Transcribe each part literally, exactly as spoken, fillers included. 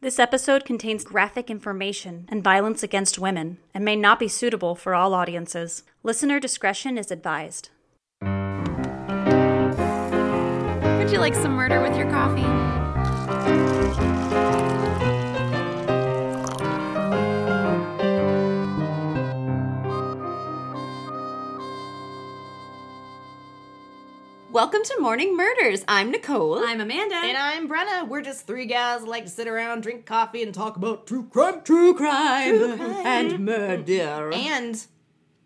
This episode contains graphic information and violence against women and may not be suitable for all audiences. Listener discretion is advised. Would you like some murder with your coffee? Welcome to Morning Murders. I'm Nicole. I'm Amanda. And I'm Brenna. We're just three guys who like to sit around, drink coffee, and talk about true crime, true crime, true crime. and murder. And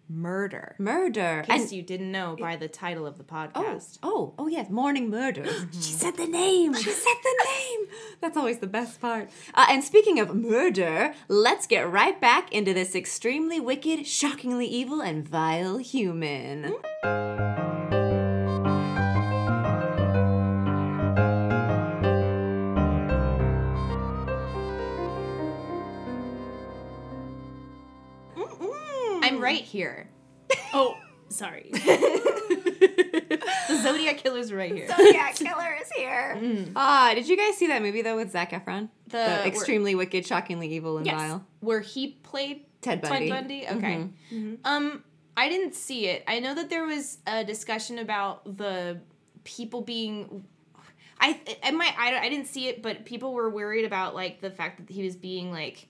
murder. Murder. In case and you didn't know by the title of the podcast. Oh, oh, oh yes, Morning Murders. She said the name. She said the name. That's always the best part. Uh, and speaking of murder, let's get right back into this extremely wicked, shockingly evil, and vile human. Mm-hmm. Right here. Oh, sorry. The Zodiac Killer is right here. Zodiac Killer is here. Mm. Ah, did you guys see that movie though with Zac Efron? The, the extremely wicked, shockingly evil, and yes, vile. Where he played Ted Bundy. Ted Bundy. Okay. Mm-hmm. Mm-hmm. Um, I didn't see it. I know that there was a discussion about the people being. I I might I I didn't see it, but people were worried about like the fact that he was being like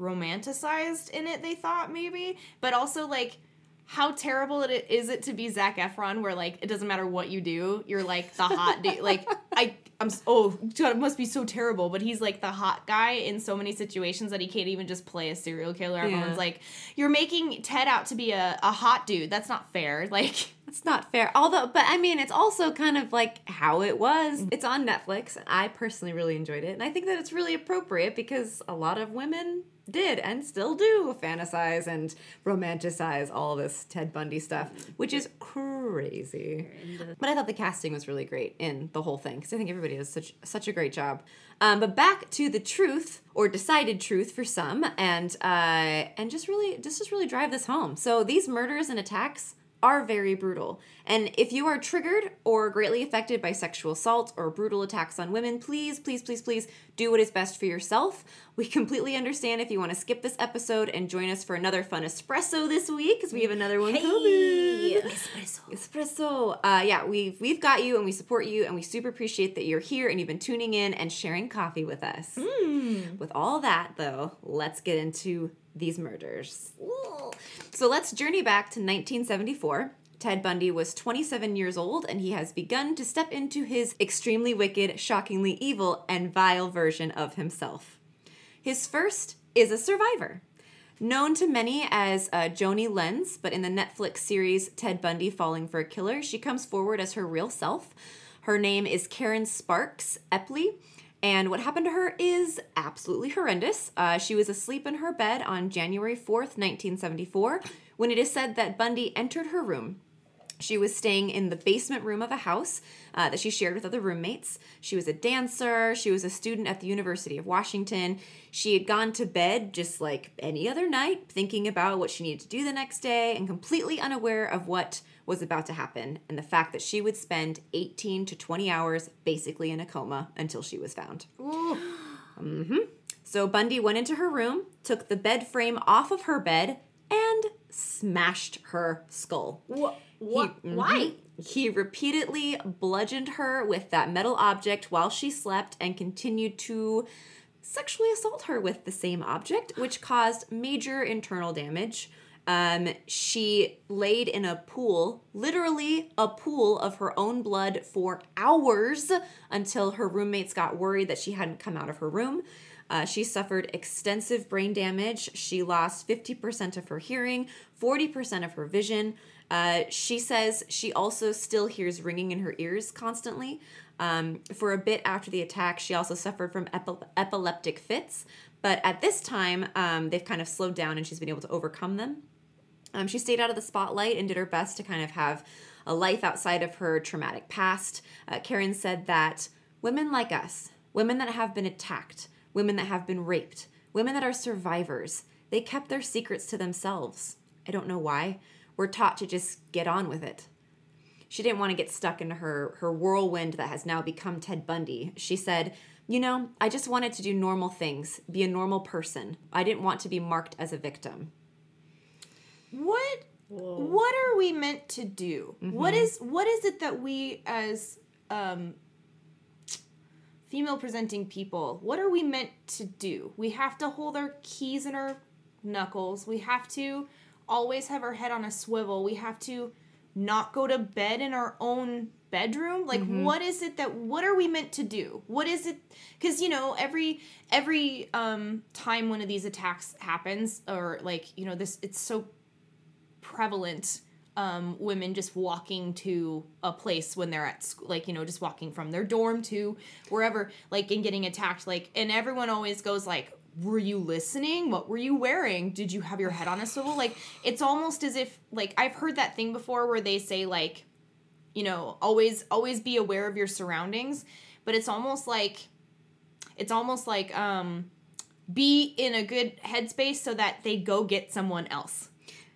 romanticized in it, they thought, maybe. But also, like, how terrible it is it to be Zac Efron, where, like, it doesn't matter what you do, you're, like, the hot dude. Like, I, I'm, oh, God, it must be so terrible. But he's, like, the hot guy in so many situations that he can't even just play a serial killer. Yeah. Everyone's like, you're making Ted out to be a, a hot dude. That's not fair. Like... It's not fair. Although, but I mean, it's also kind of like how it was. It's on Netflix. And I personally really enjoyed it. And I think that it's really appropriate because a lot of women did and still do fantasize and romanticize all this Ted Bundy stuff, which is crazy. But I thought the casting was really great in the whole thing because I think everybody does such such a great job. Um, but back to the truth, or decided truth for some, and uh, and just really just just really drive this home. So these murders and attacks are very brutal. And if you are triggered or greatly affected by sexual assault or brutal attacks on women, please, please, please, please do what is best for yourself. We completely understand if you want to skip this episode and join us for another fun espresso this week, because we have another one coming. Hey, espresso. Espresso. Uh, yeah, we've, we've got you, and we support you, and we super appreciate that you're here and you've been tuning in and sharing coffee with us. Mm. With all that, though, let's get into these murders. Ooh. So let's journey back to nineteen seventy-four. Ted Bundy was twenty-seven years old, and he has begun to step into his extremely wicked, shockingly evil, and vile version of himself. His first is a survivor. Known to many as uh, Joni Lenz, but in the Netflix series Ted Bundy Falling for a Killer, she comes forward as her real self. Her name is Karen Sparks Epley. And what happened to her is absolutely horrendous. Uh, she was asleep in her bed on January fourth, nineteen seventy-four, when it is said that Bundy entered her room. She was staying in the basement room of a house uh, that she shared with other roommates. She was a dancer. She was a student at the University of Washington. She had gone to bed just like any other night, thinking about what she needed to do the next day and completely unaware of what was about to happen, and the fact that she would spend eighteen to twenty hours basically in a coma until she was found. Mm-hmm. So Bundy went into her room, took the bed frame off of her bed, and smashed her skull. What? What? He, mm-hmm. Why? He repeatedly bludgeoned her with that metal object while she slept and continued to sexually assault her with the same object, which caused major internal damage. Um, she laid in a pool, literally a pool of her own blood for hours until her roommates got worried that she hadn't come out of her room. Uh, she suffered extensive brain damage. She lost fifty percent of her hearing, forty percent of her vision. Uh, she says she also still hears ringing in her ears constantly. Um, for a bit after the attack, she also suffered from epi- epileptic fits. But at this time, um, they've kind of slowed down and she's been able to overcome them. Um, she stayed out of the spotlight and did her best to kind of have a life outside of her traumatic past. Uh, Karen said that women like us, women that have been attacked, women that have been raped, women that are survivors, they kept their secrets to themselves. I don't know why. We're taught to just get on with it. She didn't want to get stuck in her, her whirlwind that has now become Ted Bundy. She said, You know, I just wanted to do normal things, be a normal person. I didn't want to be marked as a victim. What Whoa. What are we meant to do? Mm-hmm. What is what is it that we as um, female presenting people, what are we meant to do? We have to hold our keys in our knuckles. We have to always have our head on a swivel. We have to not go to bed in our own bedroom. Like, mm-hmm. what is it that, what are we meant to do? What is it? Because, you know, every, every um, time one of these attacks happens, or like, you know, this, it's so prevalent, um, women just walking to a place when they're at school, like, you know, just walking from their dorm to wherever, like, and getting attacked. Like, and everyone always goes like, were you listening? What were you wearing? Did you have your head on a swivel? Like, it's almost as if, like, I've heard that thing before where they say, like, you know, always, always be aware of your surroundings, but it's almost like, it's almost like, um, be in a good headspace so that they go get someone else.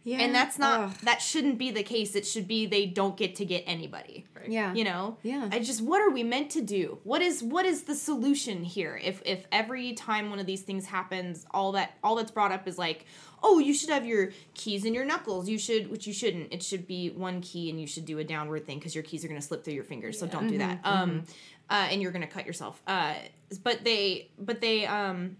Yeah. And that's not, Ugh. that shouldn't be the case. It should be they don't get to get anybody. Right? Yeah. You know? Yeah. I just, what are we meant to do? What is, what is the solution here? If, if every time one of these things happens, all that, all that's brought up is like, oh, you should have your keys in your knuckles. You should, which you shouldn't. It should be one key and you should do a downward thing because your keys are going to slip through your fingers. Yeah. So don't mm-hmm. do that. Mm-hmm. Um, uh, and you're going to cut yourself. Uh, but they, but they, um,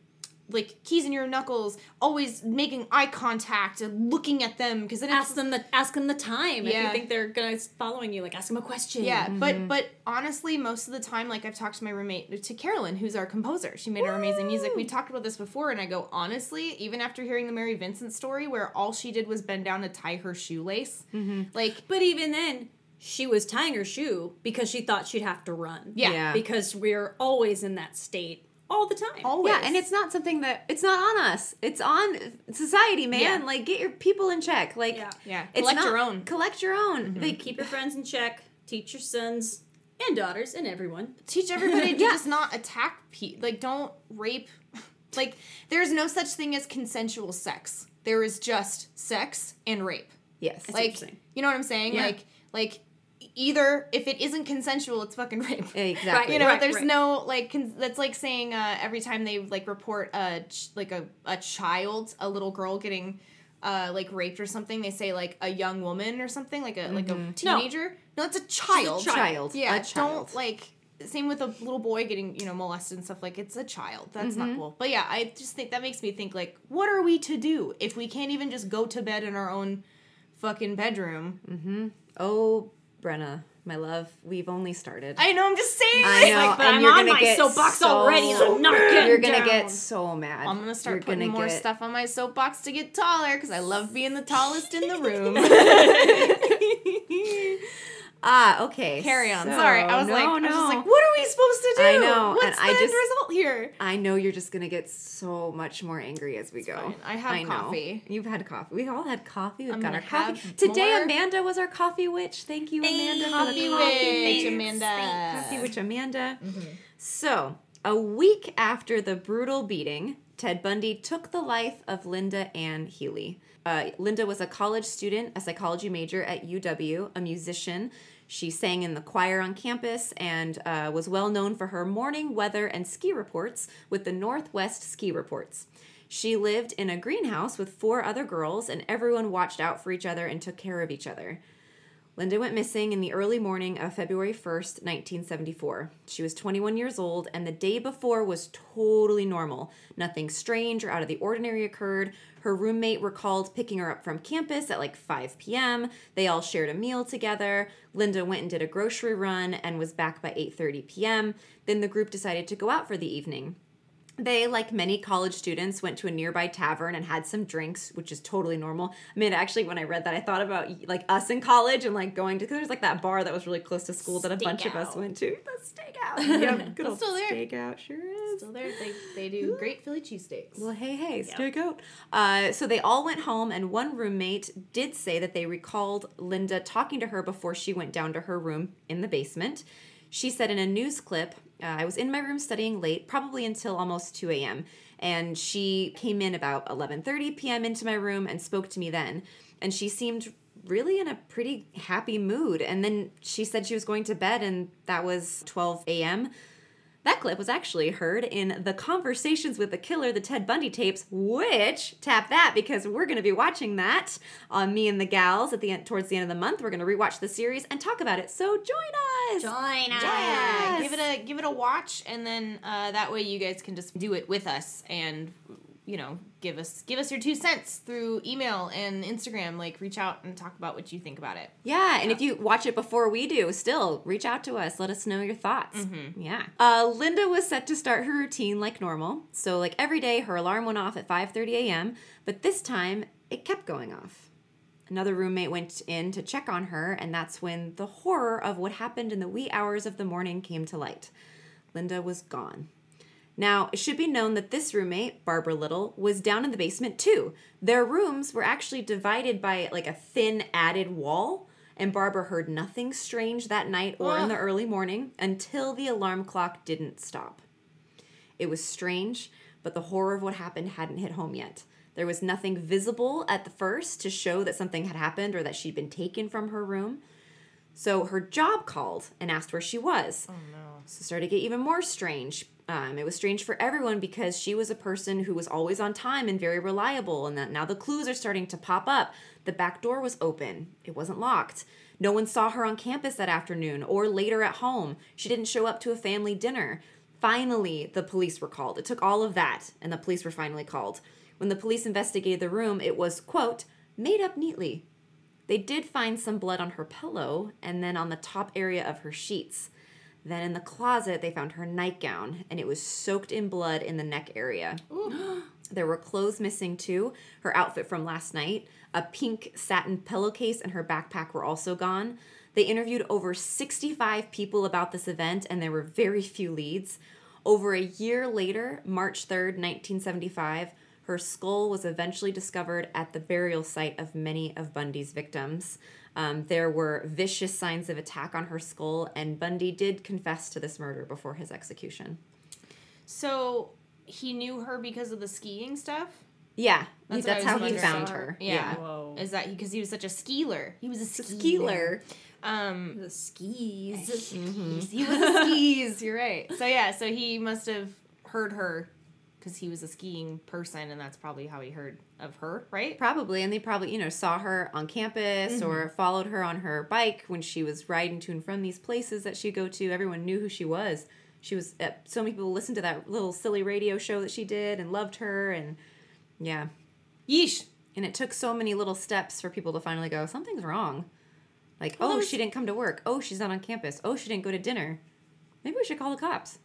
like, keys in your knuckles, always making eye contact and looking at them because then ask them the ask them the time yeah. if you think they're gonna following you, like, ask them a question. Yeah, mm-hmm. but but honestly, most of the time, like, I've talked to my roommate, to Carolyn, who's our composer. She made Woo! Our amazing music. We talked about this before, and I go, honestly, even after hearing the Mary Vincent story, where all she did was bend down to tie her shoelace, mm-hmm. like, but even then. She was tying her shoe because she thought she'd have to run. Yeah, yeah. Because we're always in that state. All the time. Always. Yeah, and it's not something that, it's not on us. It's on society, man. Yeah. Like, get your people in check. Like, yeah. yeah. It's collect not, your own. Collect your own. Mm-hmm. Like, keep your friends in check. Teach your sons and daughters and everyone. Teach everybody to yeah. just not attack people. Like, don't rape. Like, there's no such thing as consensual sex. There is just sex and rape. Yes. That's like, you know what I'm saying? Yeah. Like, like. Either, if it isn't consensual, it's fucking rape. Exactly. Right, you know, right, there's right. no, like, cons- that's like saying uh, every time they, like, report, a ch- like, a, a child, a little girl getting, uh, like, raped or something, they say, like, a young woman or something, like a mm-hmm. like a teenager. No, it's no, a child. She's a child. Yeah, a child. Don't, like, same with a little boy getting, you know, molested and stuff, like, it's a child. That's mm-hmm. not cool. But, yeah, I just think that makes me think, like, what are we to do if we can't even just go to bed in our own fucking bedroom? Mm-hmm. Oh, Brenna, my love, we've only started. I know, I'm just saying. I know, like, but and I'm you're on my soapbox so, already. So I'm not getting You're going to get so mad. I'm going to start you're putting more get... stuff on my soapbox to get taller because I love being the tallest in the room. Ah, okay. Carry on. So, Sorry, I was no, like, no. I was just like, what are we supposed to do? I know. What's and the I end just, result here? I know you're just going to get so much more angry as we it's go. Fine. I have I coffee. Know. You've had coffee. We all had coffee. We've I'm got our coffee. Today, more. Amanda was our coffee witch. Thank you, Amanda. Hey, coffee, witch, Amanda. coffee witch, Amanda. Coffee witch, Amanda. So, a week after the brutal beating, Ted Bundy took the life of Linda Ann Healy. Uh, Linda was a college student, a psychology major at U W, a musician. She sang in the choir on campus and uh, was well known for her morning weather and ski reports with the Northwest Ski Reports. She lived in a greenhouse with four other girls, and everyone watched out for each other and took care of each other. Linda went missing in the early morning of February first, nineteen seventy-four. She was twenty-one years old, and the day before was totally normal. Nothing strange or out of the ordinary occurred. Her roommate recalled picking her up from campus at like five p.m. They all shared a meal together. Linda went and did a grocery run and was back by eight thirty p.m. Then the group decided to go out for the evening. They, like many college students, went to a nearby tavern and had some drinks, which is totally normal. I mean, actually, when I read that, I thought about, like, us in college and, like, going to, because there's, like, that bar that was really close to school that a bunch of us went to. The Steakout. Yeah, good old Steakout. Sure is. Still there. They, they do great Philly cheesesteaks. Well, hey, hey, Steakout. Uh, so they all went home, and one roommate did say that they recalled Linda talking to her before she went down to her room in the basement. She said in a news clip, uh, I was in my room studying late, probably until almost two a.m., and she came in about eleven thirty p.m. into my room and spoke to me then, and she seemed really in a pretty happy mood, and then she said she was going to bed, and that was twelve a.m., That clip was actually heard in the Conversations with the Killer, the Ted Bundy tapes, which, tap that, because we're going to be watching that on Me and the Gals at the end, towards the end of the month. We're going to rewatch the series and talk about it, so join us! Join us! Yeah, give it a, give it a watch, and then uh, that way you guys can just do it with us and, you know, give us give us your two cents through email and Instagram. Like, reach out and talk about what you think about it. Yeah, yeah. And if you watch it before we do, still, reach out to us. Let us know your thoughts. Mm-hmm. Yeah. Uh, Linda was set to start her routine like normal. So, like, every day her alarm went off at five thirty a.m., but this time it kept going off. Another roommate went in to check on her, and that's when the horror of what happened in the wee hours of the morning came to light. Linda was gone. Now, it should be known that this roommate, Barbara Little, was down in the basement too. Their rooms were actually divided by like a thin added wall, and Barbara heard nothing strange that night or Ugh. in the early morning until the alarm clock didn't stop. It was strange, but the horror of what happened hadn't hit home yet. There was nothing visible at the first to show that something had happened or that she'd been taken from her room. So her job called and asked where she was. Oh, no. So it started to get even more strange. Um, it was strange for everyone because she was a person who was always on time and very reliable, and that now the clues are starting to pop up. The back door was open. It wasn't locked. No one saw her on campus that afternoon or later at home. She didn't show up to a family dinner. Finally, the police were called. It took all of that, and the police were finally called. When the police investigated the room, it was, quote, made up neatly. They did find some blood on her pillow and then on the top area of her sheets. Then in the closet, they found her nightgown, and it was soaked in blood in the neck area. There were clothes missing, too. Her outfit from last night, a pink satin pillowcase, and her backpack were also gone. They interviewed over sixty-five people about this event, and there were very few leads. Over a year later, March third, nineteen seventy-five, her skull was eventually discovered at the burial site of many of Bundy's victims. Um, there were vicious signs of attack on her skull, and Bundy did confess to this murder before his execution. So he knew her because of the skiing stuff? Yeah. That's, that's how he found her. Yeah. yeah. Whoa. Is that because he was such a skiler? He was a skiler. Um, the skis. Mm-hmm. He was a skis. You're right. So, yeah, so he must have heard her. Because he was a skiing person, and that's probably how he heard of her, right? Probably, and they probably, you know, saw her on campus mm-hmm. or followed her on her bike when she was riding to and from these places that she'd go to. Everyone knew who she was. She was, uh, so many people listened to that little silly radio show that she did and loved her, and yeah. Yeesh! And it took so many little steps for people to finally go, something's wrong. Like, well, oh, was... she didn't come to work. Oh, she's not on campus. Oh, she didn't go to dinner. Maybe we should call the cops.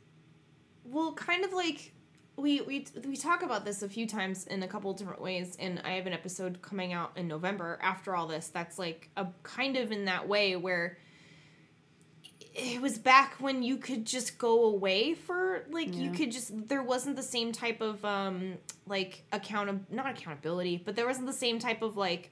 Well, kind of like... We we we talk about this a few times in a couple different ways, and I have an episode coming out in November after all this that's like a kind of in that way where it was back when you could just go away for like yeah. you could just there wasn't the same type of um like account not accountability but there wasn't the same type of like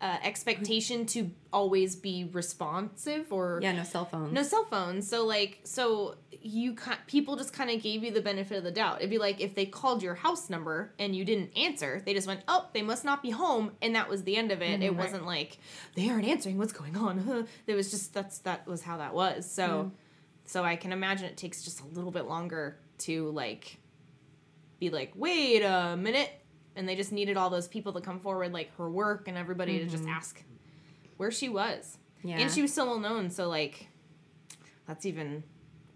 uh, expectation to always be responsive or yeah no cell phones no cell phones so like so. You people just kind of gave you the benefit of the doubt. It'd be like if they called your house number and you didn't answer, they just went, oh, they must not be home, and that was the end of it. Mm-hmm, it right. wasn't like they aren't answering. What's going on? It was just that's that was how that was. So, mm. so I can imagine it takes just a little bit longer to like be like, wait a minute, and they just needed all those people to come forward, like her work and everybody mm-hmm. to just ask where she was. Yeah, and she was so well known. So like, that's even.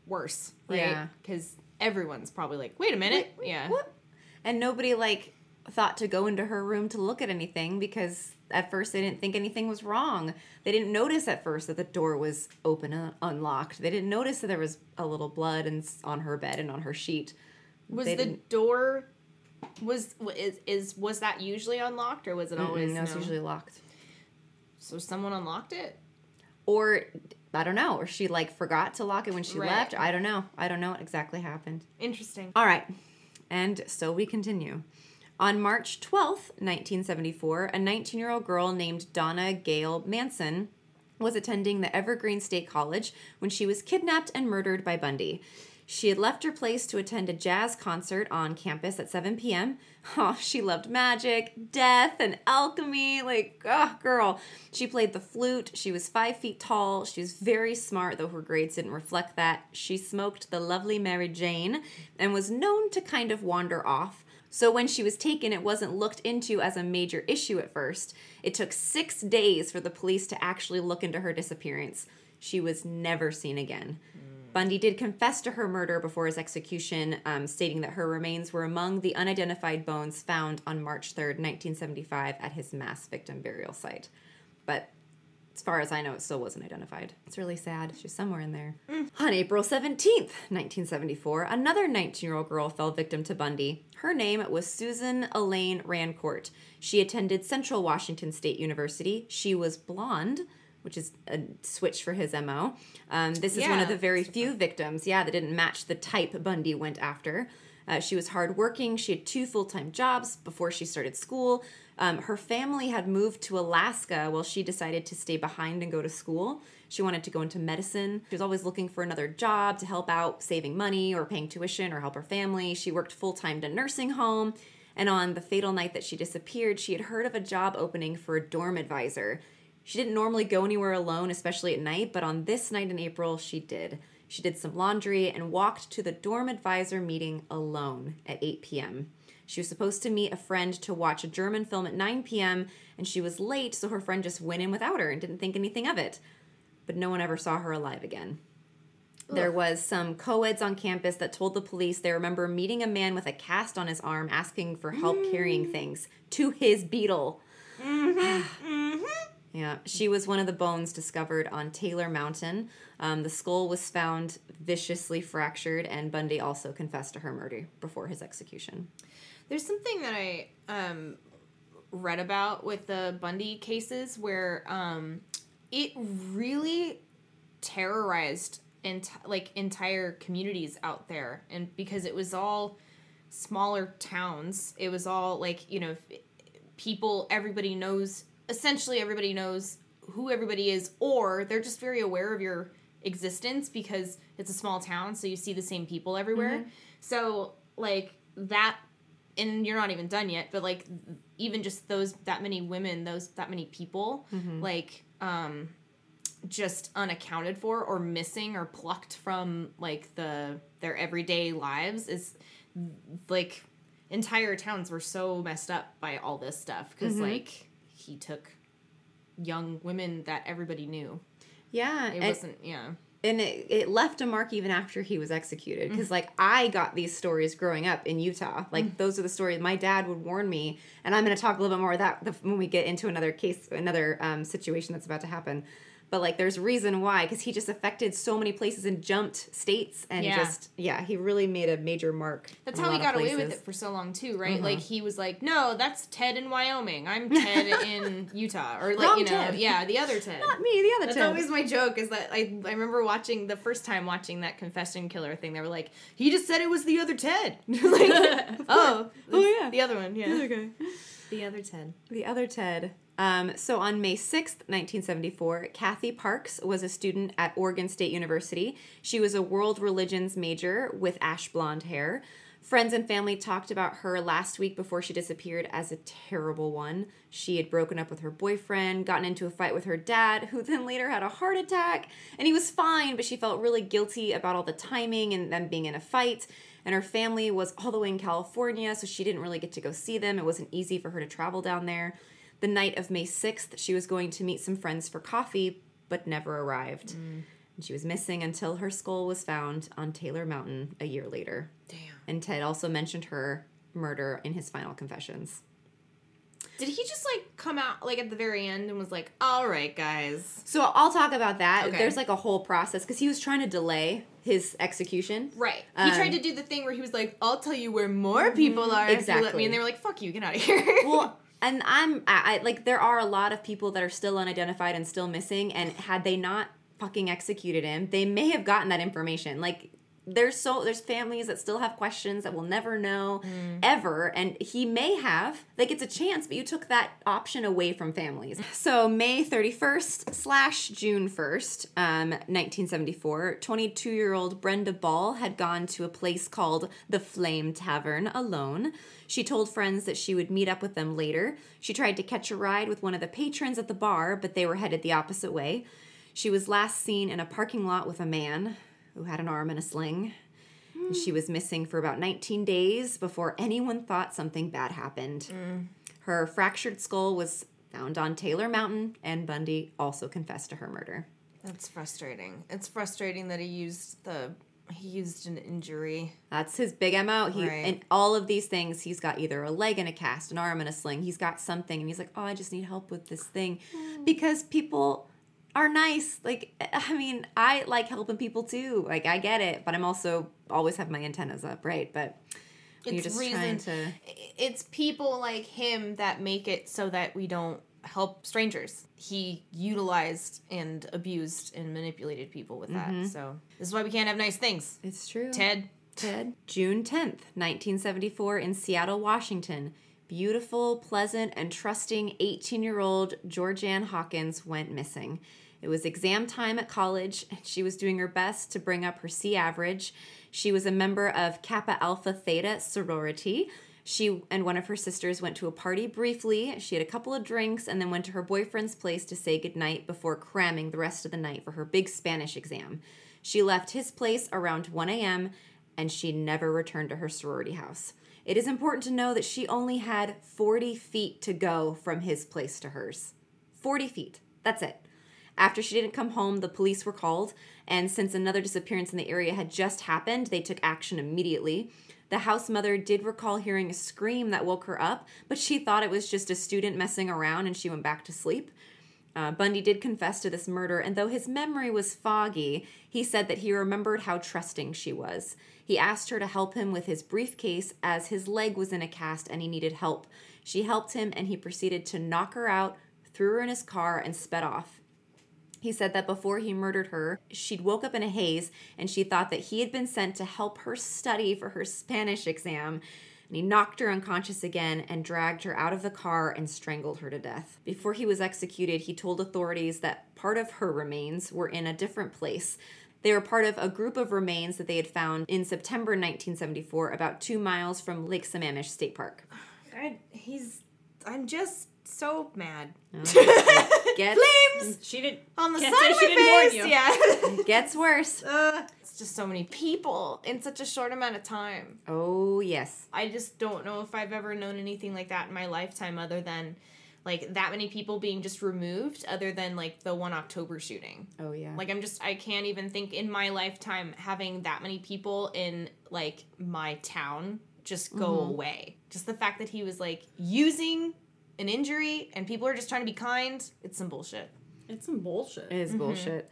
Worse, right? Yeah, because everyone's probably like, wait a minute, wait, wait, yeah, what? And nobody like thought to go into her room to look at anything because at first they didn't think anything was wrong. They didn't notice at first that the door was open and unlocked. They didn't notice that there was a little blood and on her bed and on her sheet. Was they the didn't... door was is, is was that usually unlocked or was it always? Mm-hmm, no, no, it's usually locked. So someone unlocked it, or. I don't know. Or she, like, forgot to lock it when she right. left. I don't know. I don't know what exactly happened. Interesting. All right. And so we continue. On March twelfth, nineteen seventy-four, a nineteen-year-old girl named Donna Gail Manson was attending the Evergreen State College when she was kidnapped and murdered by Bundy. She had left her place to attend a jazz concert on campus at seven p.m. Oh, she loved magic, death, and alchemy. Like, oh, girl. She played the flute. She was five feet tall. She was very smart, though her grades didn't reflect that. She smoked the lovely Mary Jane and was known to kind of wander off. So when she was taken, it wasn't looked into as a major issue at first. It took six days for the police to actually look into her disappearance. She was never seen again. Mm. Bundy did confess to her murder before his execution, um, stating that her remains were among the unidentified bones found on March third, nineteen seventy-five at his mass victim burial site. But as far as I know, it still wasn't identified. It's really sad. She's somewhere in there. Mm. On April seventeenth, nineteen seventy-four, another nineteen-year-old girl fell victim to Bundy. Her name was Susan Elaine Rancourt. She attended Central Washington State University. She was blonde, which is a switch for his M O. Um, this is yeah, one of the very few fun. victims, yeah, that didn't match the type Bundy went after. Uh, she was hardworking. She had two full-time jobs before she started school. Um, her family had moved to Alaska while she decided to stay behind and go to school. She wanted to go into medicine. She was always looking for another job to help out saving money or paying tuition or help her family. She worked full-time at a nursing home. And on the fatal night that she disappeared, she had heard of a job opening for a dorm advisor. She didn't normally go anywhere alone, especially at night, but on this night in April, she did. She did some laundry and walked to the dorm advisor meeting alone at eight p.m. She was supposed to meet a friend to watch a German film at nine p.m., and she was late, so her friend just went in without her and didn't think anything of it. But no one ever saw her alive again. Ugh. There was some co-eds on campus that told the police they remember meeting a man with a cast on his arm asking for help mm. carrying things to his beetle. Mm-hmm. mm-hmm. Yeah, she was one of the bones discovered on Taylor Mountain. Um, the skull was found viciously fractured, and Bundy also confessed to her murder before his execution. There's something that I um, read about with the Bundy cases where um, it really terrorized ent- like entire communities out there, and because it was all smaller towns, it was all like, you know, people, everybody knows. Essentially, everybody knows who everybody is, or they're just very aware of your existence because it's a small town, so you see the same people everywhere. Mm-hmm. So, like, that, and you're not even done yet, but, like, even just those, that many women, those, that many people, mm-hmm. like, um, just unaccounted for or missing or plucked from, like, the, their everyday lives is, like, entire towns were so messed up by all this stuff, because, mm-hmm. like... he took young women that everybody knew. Yeah. It wasn't, yeah. And it, it left a mark even after he was executed. Because, mm-hmm. like, I got these stories growing up in Utah. Like, mm-hmm. those are the stories my dad would warn me. And I'm going to talk a little bit more of that when we get into another case, another um, situation that's about to happen. But, like, there's a reason why. Because he just affected so many places and jumped states. And yeah. just, yeah, he really made a major mark. That's how he got away with it for so long, too, right? Mm-hmm. Like, he was like, no, that's Ted in Wyoming. I'm Ted in Utah. Or, like, Wrong you know, Ted. yeah, the other Ted. Not me, the other that's Ted. That's always my joke is that I, I remember watching, the first time watching that confession killer thing, they were like, he just said it was the other Ted. like, oh, oh, yeah. The other one, yeah. yeah okay. The other Ted. The other Ted. Um, so on May sixth, nineteen seventy-four, Kathy Parks was a student at Oregon State University. She was a world religions major with ash blonde hair. Friends and family talked about her last week before she disappeared as a terrible one. She had broken up with her boyfriend, gotten into a fight with her dad, who then later had a heart attack, and he was fine, but she felt really guilty about all the timing and them being in a fight. And her family was all the way in California, so she didn't really get to go see them. It wasn't easy for her to travel down there. The night of May sixth, she was going to meet some friends for coffee, but never arrived. Mm. And she was missing until her skull was found on Taylor Mountain a year later. Damn. And Ted also mentioned her murder in his final confessions. Did he just, like, come out, like, at the very end and was like, all right, guys. So I'll talk about that. Okay. There's, like, a whole process, because he was trying to delay his execution. Right. Um, he tried to do the thing where he was like, I'll tell you where more people are exactly. if you let me. And they were like, fuck you, get out of here. Well... And I'm, I, I, like, there are a lot of people that are still unidentified and still missing, and had they not fucking executed him, they may have gotten that information. Like, there's so there's families that still have questions that we'll never know mm. ever, and he may have like it's a chance, but you took that option away from families. So May thirty-first slash June first, um, nineteen seventy-four, twenty-two-year-old Brenda Ball had gone to a place called the Flame Tavern alone. She told friends that she would meet up with them later. She tried to catch a ride with one of the patrons at the bar, but they were headed the opposite way. She was last seen in a parking lot with a man who had an arm in a sling. Mm. And she was missing for about nineteen days before anyone thought something bad happened. Mm. Her fractured skull was found on Taylor Mountain, and Bundy also confessed to her murder. That's frustrating. It's frustrating that he used the he used an injury. That's his big M O. He right. And all of these things, he's got either a leg in a cast, an arm in a sling. He's got something, and he's like, "Oh, I just need help with this thing," mm. because people are nice. Like, I mean, I like helping people too. Like, I get it, but I'm also always have my antennas up, right? But it's you're just reason, trying to. It's people like him that make it so that we don't help strangers. He utilized and abused and manipulated people with that. Mm-hmm. So this is why we can't have nice things. It's true. Ted. Ted. June tenth, nineteen seventy-four, in Seattle, Washington. Beautiful, pleasant, and trusting eighteen-year-old Georgann Hawkins went missing. It was exam time at college, and she was doing her best to bring up her C average. She was a member of Kappa Alpha Theta sorority. She and one of her sisters went to a party briefly. She had a couple of drinks and then went to her boyfriend's place to say goodnight before cramming the rest of the night for her big Spanish exam. She left his place around one a.m., and she never returned to her sorority house. It is important to know that she only had forty feet to go from his place to hers. forty feet. That's it. After she didn't come home, the police were called, and since another disappearance in the area had just happened, they took action immediately. The house mother did recall hearing a scream that woke her up, but she thought it was just a student messing around, and she went back to sleep. Uh, Bundy did confess to this murder, and though his memory was foggy, he said that he remembered how trusting she was. He asked her to help him with his briefcase as his leg was in a cast and he needed help. She helped him, and he proceeded to knock her out, threw her in his car, and sped off. He said that before he murdered her, she'd woke up in a haze, and she thought that he had been sent to help her study for her Spanish exam. And he knocked her unconscious again and dragged her out of the car and strangled her to death. Before he was executed, he told authorities that part of her remains were in a different place. They were part of a group of remains that they had found in September nineteen seventy-four, about two miles from Lake Sammamish State Park. I, he's, I'm just so mad. Oh, gets, flames! She did, on the side of my she face! Didn't warn you. Yeah. It gets worse. Uh, Just so many people in such a short amount of time. Oh, yes. I just don't know if I've ever known anything like that in my lifetime, other than like that many people being just removed, other than like the one October shooting. Oh, yeah. Like, I'm just, I can't even think in my lifetime having that many people in like my town just go mm-hmm. away. Just the fact that he was like using an injury and people are just trying to be kind. It's some bullshit. It's some bullshit. It is mm-hmm. bullshit.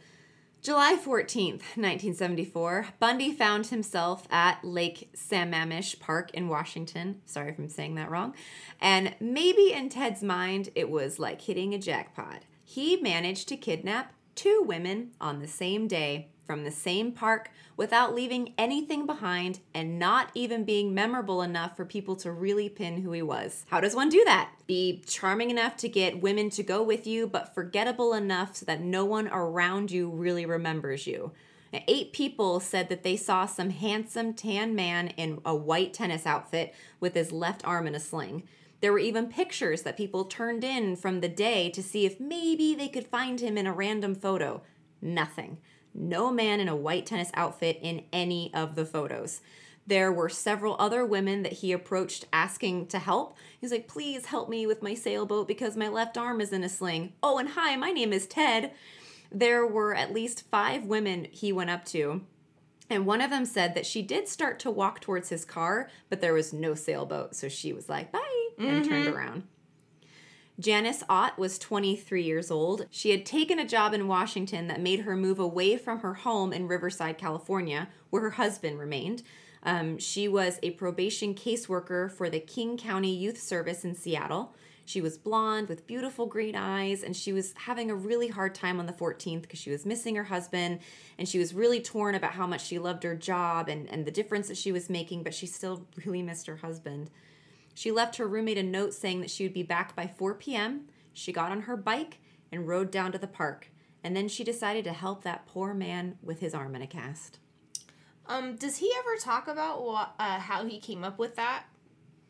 July fourteenth, nineteen seventy-four, Bundy found himself at Lake Sammamish Park in Washington. Sorry if I'm saying that wrong. And maybe in Ted's mind, it was like hitting a jackpot. He managed to kidnap two women on the same day from the same park without leaving anything behind and not even being memorable enough for people to really pin who he was. How does one do that? Be charming enough to get women to go with you, but forgettable enough so that no one around you really remembers you. Now, eight people said that they saw some handsome tan man in a white tennis outfit with his left arm in a sling. There were even pictures that people turned in from the day to see if maybe they could find him in a random photo. Nothing. No man in a white tennis outfit in any of the photos. There were several other women that he approached asking to help. He's like, "Please help me with my sailboat because my left arm is in a sling. Oh, and hi, my name is Ted." There were at least five women he went up to, and one of them said that she did start to walk towards his car, but there was no sailboat, so she was like, "Bye," and mm-hmm. turned around. Janice Ott was twenty-three years old. She had taken a job in Washington that made her move away from her home in Riverside, California, where her husband remained. Um, she was a probation caseworker for the King County Youth Service in Seattle. She was blonde with beautiful green eyes, and she was having a really hard time on the fourteenth because she was missing her husband, and she was really torn about how much she loved her job and, and the difference that she was making, but she still really missed her husband. She left her roommate a note saying that she would be back by four p.m. She got on her bike and rode down to the park, and then she decided to help that poor man with his arm in a cast. Um, does he ever talk about what, uh, how he came up with that,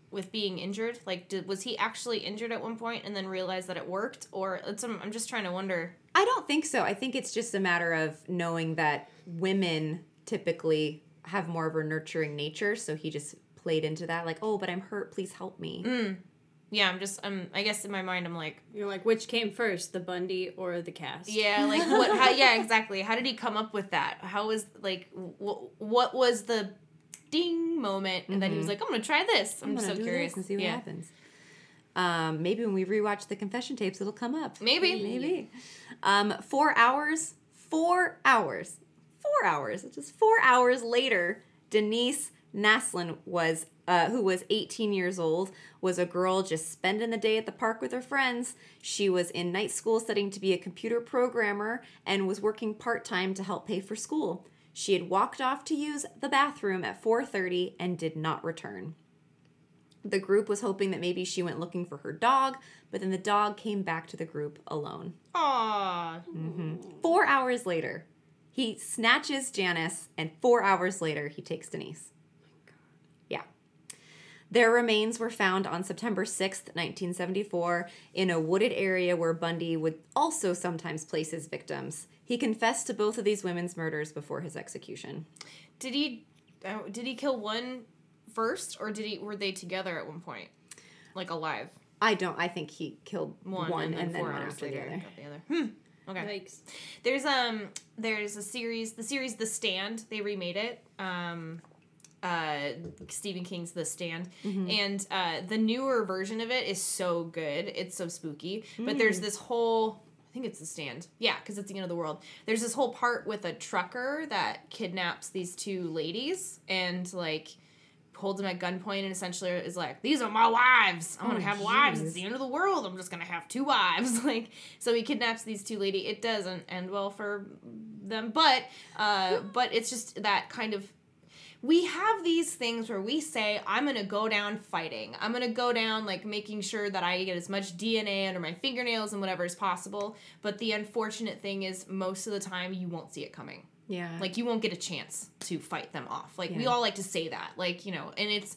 with being injured? Like, did, was he actually injured at one point and then realized that it worked? Or it's, um, I'm just trying to wonder. I don't think so. I think it's just a matter of knowing that women typically have more of a nurturing nature, so he just played into that, like, oh, but I'm hurt, please help me. Mm. Yeah, I'm just, um, I guess in my mind, I'm like... You're like, which came first, the Bundy or the cast? Yeah, like, what, how, yeah, exactly. How did he come up with that? How was, like, w- what was the ding moment? And mm-hmm. then he was like, I'm going to try this. I'm, I'm so curious. And see what yeah. happens. Um, maybe when we rewatch the confession tapes, it'll come up. Maybe. Maybe. maybe. Um, four hours, four hours, four hours, just four hours later, Denise Naslin was, uh, who was eighteen years old, was a girl just spending the day at the park with her friends. She was in night school studying to be a computer programmer and was working part-time to help pay for school. She had walked off to use the bathroom at four thirty and did not return. The group was hoping that maybe she went looking for her dog, but then the dog came back to the group alone. Aww. Mm-hmm. Four hours later, he snatches Janice, and four hours later, he takes Denise. Their remains were found on September sixth, nineteen seventy-four, in a wooded area where Bundy would also sometimes place his victims. He confessed to both of these women's murders before his execution. Did he uh, did he kill one first, or did he were they together at one point, like alive? I don't. I think he killed one, one and then, and then four hours after later the other. Got the other. Hmm. Okay. Yikes. There's um there's a series the series The Stand. They remade it. Um. Uh, Stephen King's The Stand, mm-hmm. and uh, the newer version of it is so good. It's so spooky, mm. but there's this whole, I think it's The Stand, yeah, because it's the end of the world. There's this whole part with a trucker that kidnaps these two ladies and, like, holds them at gunpoint and essentially is like, these are my wives. I'm oh, gonna have geez. wives. It's the end of the world. I'm just gonna have two wives. Like, so he kidnaps these two ladies. It doesn't end well for them, but uh, but it's just that kind of, we have these things where we say, I'm going to go down fighting. I'm going to go down, like, making sure that I get as much D N A under my fingernails and whatever is possible. But the unfortunate thing is most of the time you won't see it coming. Yeah. Like, you won't get a chance to fight them off. Like, yeah. we all like to say that. Like, you know, and it's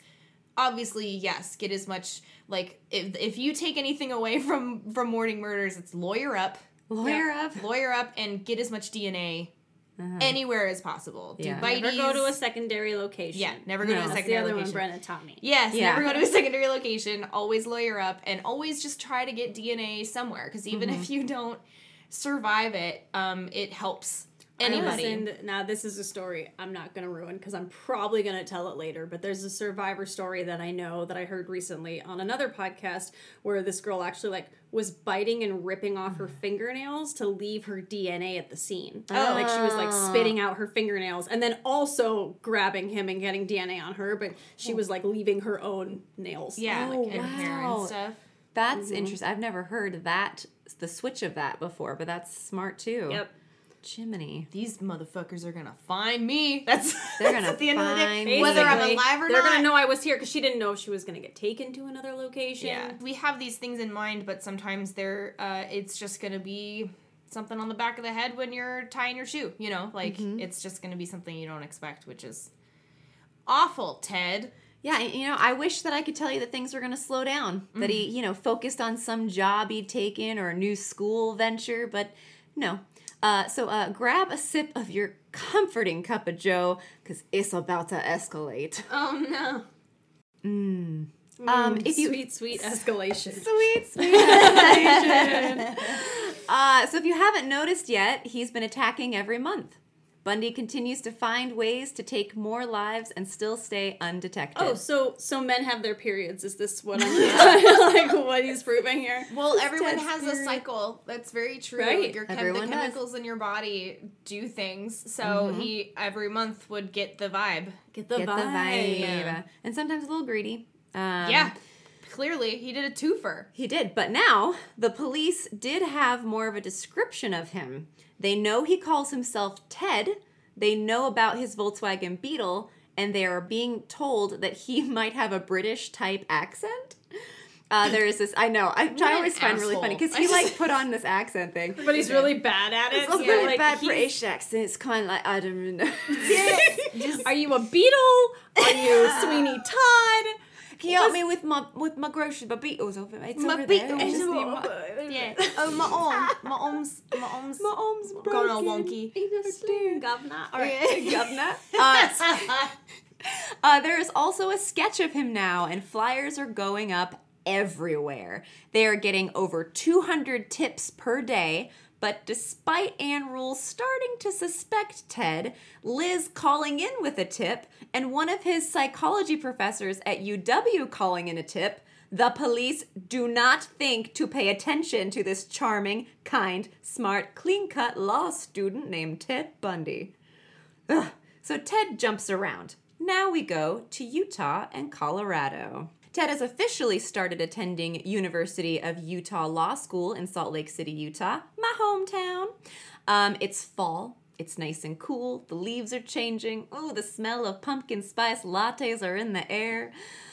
obviously, yes, get as much, like, if, if you take anything away from, from Morning Murders, it's lawyer up. Lawyer yeah, up. Lawyer up and get as much D N A Uh-huh. anywhere as possible. Yeah. Do never go to a secondary location. Yeah, never go no, to a secondary location. That's the other location. One Brenna taught me. Yes, yeah. never go to a secondary location. Always lawyer up and always just try to get D N A somewhere because even mm-hmm. if you don't survive it, um, it helps anybody. I listened, now, this is a story I'm not going to ruin because I'm probably going to tell it later, but there's a survivor story that I know that I heard recently on another podcast where this girl actually, like, was biting and ripping off her fingernails to leave her D N A at the scene. Oh. Like, she was, like, spitting out her fingernails and then also grabbing him and getting D N A on her, but she was, like, leaving her own nails. Yeah, oh, like, wow. and hair and stuff. That's mm-hmm. interesting. I've never heard that, the switch of that before, but that's smart, too. Yep. Jiminy. These motherfuckers are gonna find me. That's, they're gonna that's at the end of the day. Me. Whether I'm alive or they're not. They're gonna know I was here because she didn't know if she was gonna get taken to another location. Yeah. We have these things in mind, but sometimes they're uh, it's just gonna be something on the back of the head when you're tying your shoe, you know? Like mm-hmm. it's just gonna be something you don't expect, which is awful, Ted. Yeah, you know, I wish that I could tell you that things were going to slow down, mm-hmm. that he, you know, focused on some job he'd taken or a new school venture, but no. Uh, so uh, grab a sip of your comforting cup of joe, because it's about to escalate. Oh, no. Mmm. Mm, um, if you, sweet, sweet escalation. Sweet, sweet escalation. uh, so if you haven't noticed yet, he's been attacking every month. Bundy continues to find ways to take more lives and still stay undetected. Oh, so so men have their periods. Is this what I'm like what he's proving here? Well, everyone has period. a cycle. That's very true. Right. Your chem- the chemicals does. in your body do things. So mm-hmm. he every month would get the vibe. Get the get vibe. The vibe. Yeah. And sometimes a little greedy. Um, yeah. Clearly, he did a twofer. He did, but now the police did have more of a description of him. They know he calls himself Ted, they know about his Volkswagen Beetle, and they are being told that he might have a British-type accent. Uh, there is this, I know, I, I always find asshole. really funny, because he, like, put on this accent thing. But he's really bad at it. It's so really like, bad British accent. It's kind of like, I don't know. Yes. Just, are you a beetle? Are you Sweeney Todd? Can you help me with my with my groceries? My beetles over there. It's my over beetles. There. Just my, yeah. Oh, my arm. My arm's, my arm's, my arm's broken. Gone all wonky. Governor. All right. Governor. Uh, uh, there is also a sketch of him now, and flyers are going up everywhere. They are getting over two hundred tips per day, but despite Ann Rule starting to suspect Ted, Liz calling in with a tip, and one of his psychology professors at U W calling in a tip, the police do not think to pay attention to this charming, kind, smart, clean-cut law student named Ted Bundy. Ugh. So Ted jumps around. Now we go to Utah and Colorado. Ted has officially started attending University of Utah Law School in Salt Lake City, Utah, my hometown. Um, it's fall. It's nice and cool. The leaves are changing. Oh, the smell of pumpkin spice lattes are in the air.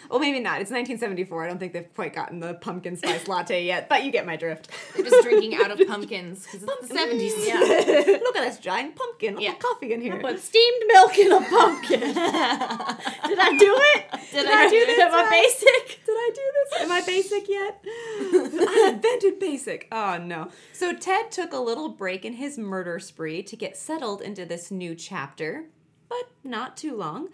Well, maybe not. It's nineteen seventy-four. I don't think they've quite gotten the pumpkin spice latte yet, but you get my drift. They're just drinking out of pumpkins because it's the seventies. Yeah. Look at this giant pumpkin. I'll yeah. put coffee in here. I put steamed milk in a pumpkin. Did I do it? Did, Did I, I do this? Am I basic? Did I do this? Am I basic yet? I invented basic. Oh, no. So Ted took a little break in his murder spree to get settled into this new chapter, but not too long.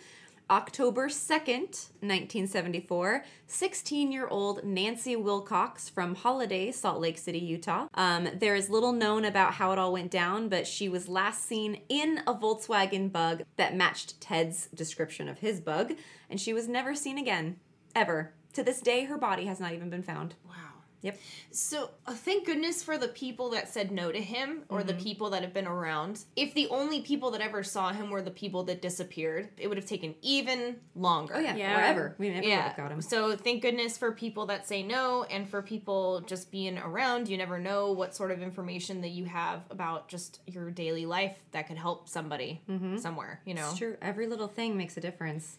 October second, nineteen seventy-four, sixteen-year-old Nancy Wilcox from Holiday, Salt Lake City, Utah. Um, there is little known about how it all went down, but she was last seen in a Volkswagen Bug that matched Ted's description of his Bug, and she was never seen again, ever. To this day, her body has not even been found. Wow. Yep. So, uh, thank goodness for the people that said no to him, or mm-hmm. the people that have been around. If the only people that ever saw him were the people that disappeared, it would have taken even longer. Oh, yeah. yeah. Or ever. We never yeah. would have got him. So, thank goodness for people that say no, and for people just being around. You never know what sort of information that you have about just your daily life that could help somebody mm-hmm. somewhere, you know? It's true. Every little thing makes a difference.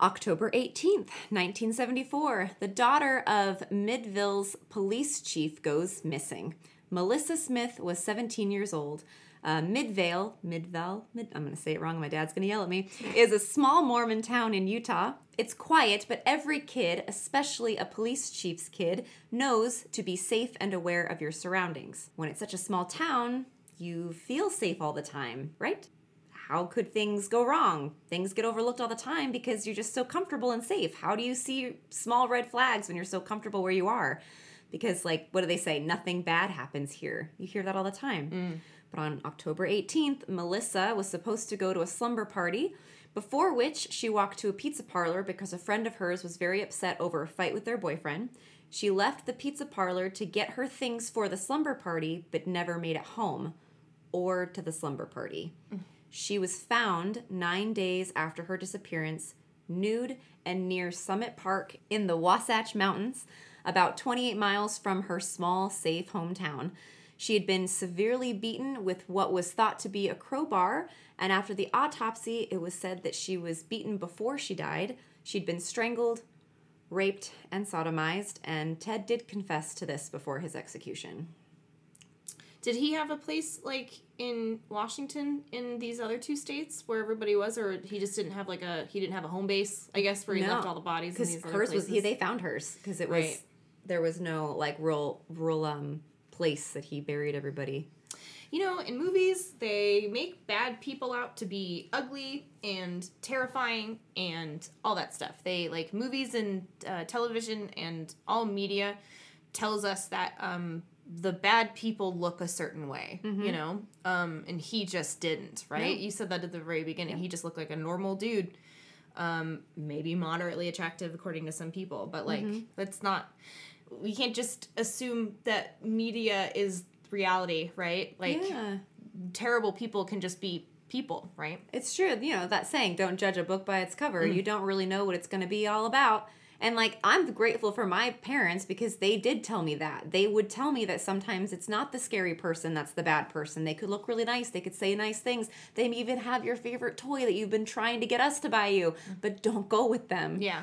October eighteenth, nineteen seventy-four, the daughter of Midville's police chief goes missing. Melissa Smith was seventeen years old. Uh, Midvale, Midvale, Mid, I'm going to say it wrong, my dad's going to yell at me, is a small Mormon town in Utah. It's quiet, but every kid, especially a police chief's kid, knows to be safe and aware of your surroundings. When it's such a small town, you feel safe all the time, right? How could things go wrong? Things get overlooked all the time because you're just so comfortable and safe. How do you see small red flags when you're so comfortable where you are? Because, like, what do they say? Nothing bad happens here. You hear that all the time. Mm. But on October eighteenth, Melissa was supposed to go to a slumber party, before which she walked to a pizza parlor because a friend of hers was very upset over a fight with their boyfriend. She left the pizza parlor to get her things for the slumber party, but never made it home or to the slumber party. Mm. She was found nine days after her disappearance, nude and near Summit Park in the Wasatch Mountains, about twenty-eight miles from her small, safe hometown. She had been severely beaten with what was thought to be a crowbar, and after the autopsy, it was said that she was beaten before she died. She'd been strangled, raped, and sodomized, and Ted did confess to this before his execution. Did he have a place, like, in Washington, in these other two states, where everybody was, or he just didn't have, like, a, he didn't have a home base, I guess, where he no, left all the bodies in these other places? Because hers was, they found hers, because it was, right. there was no, like, rural, rural um, place that he buried everybody. You know, in movies, they make bad people out to be ugly and terrifying and all that stuff. They, like, movies and uh, television and all media tells us that, um... the bad people look a certain way, mm-hmm. you know? Um, and he just didn't, right? No. You said that at the very beginning. Yeah. He just looked like a normal dude. Um, maybe moderately attractive, according to some people. But, like, mm-hmm. that's not... We can't just assume that media is reality, right? Like, yeah. terrible people can just be people, right? It's true. You know, that saying, don't judge a book by its cover. Mm. You don't really know what it's going to be all about. And like, I'm grateful for my parents because they did tell me that. They would tell me that sometimes it's not the scary person that's the bad person. They could look really nice. They could say nice things. They may even have your favorite toy that you've been trying to get us to buy you, but don't go with them. Yeah.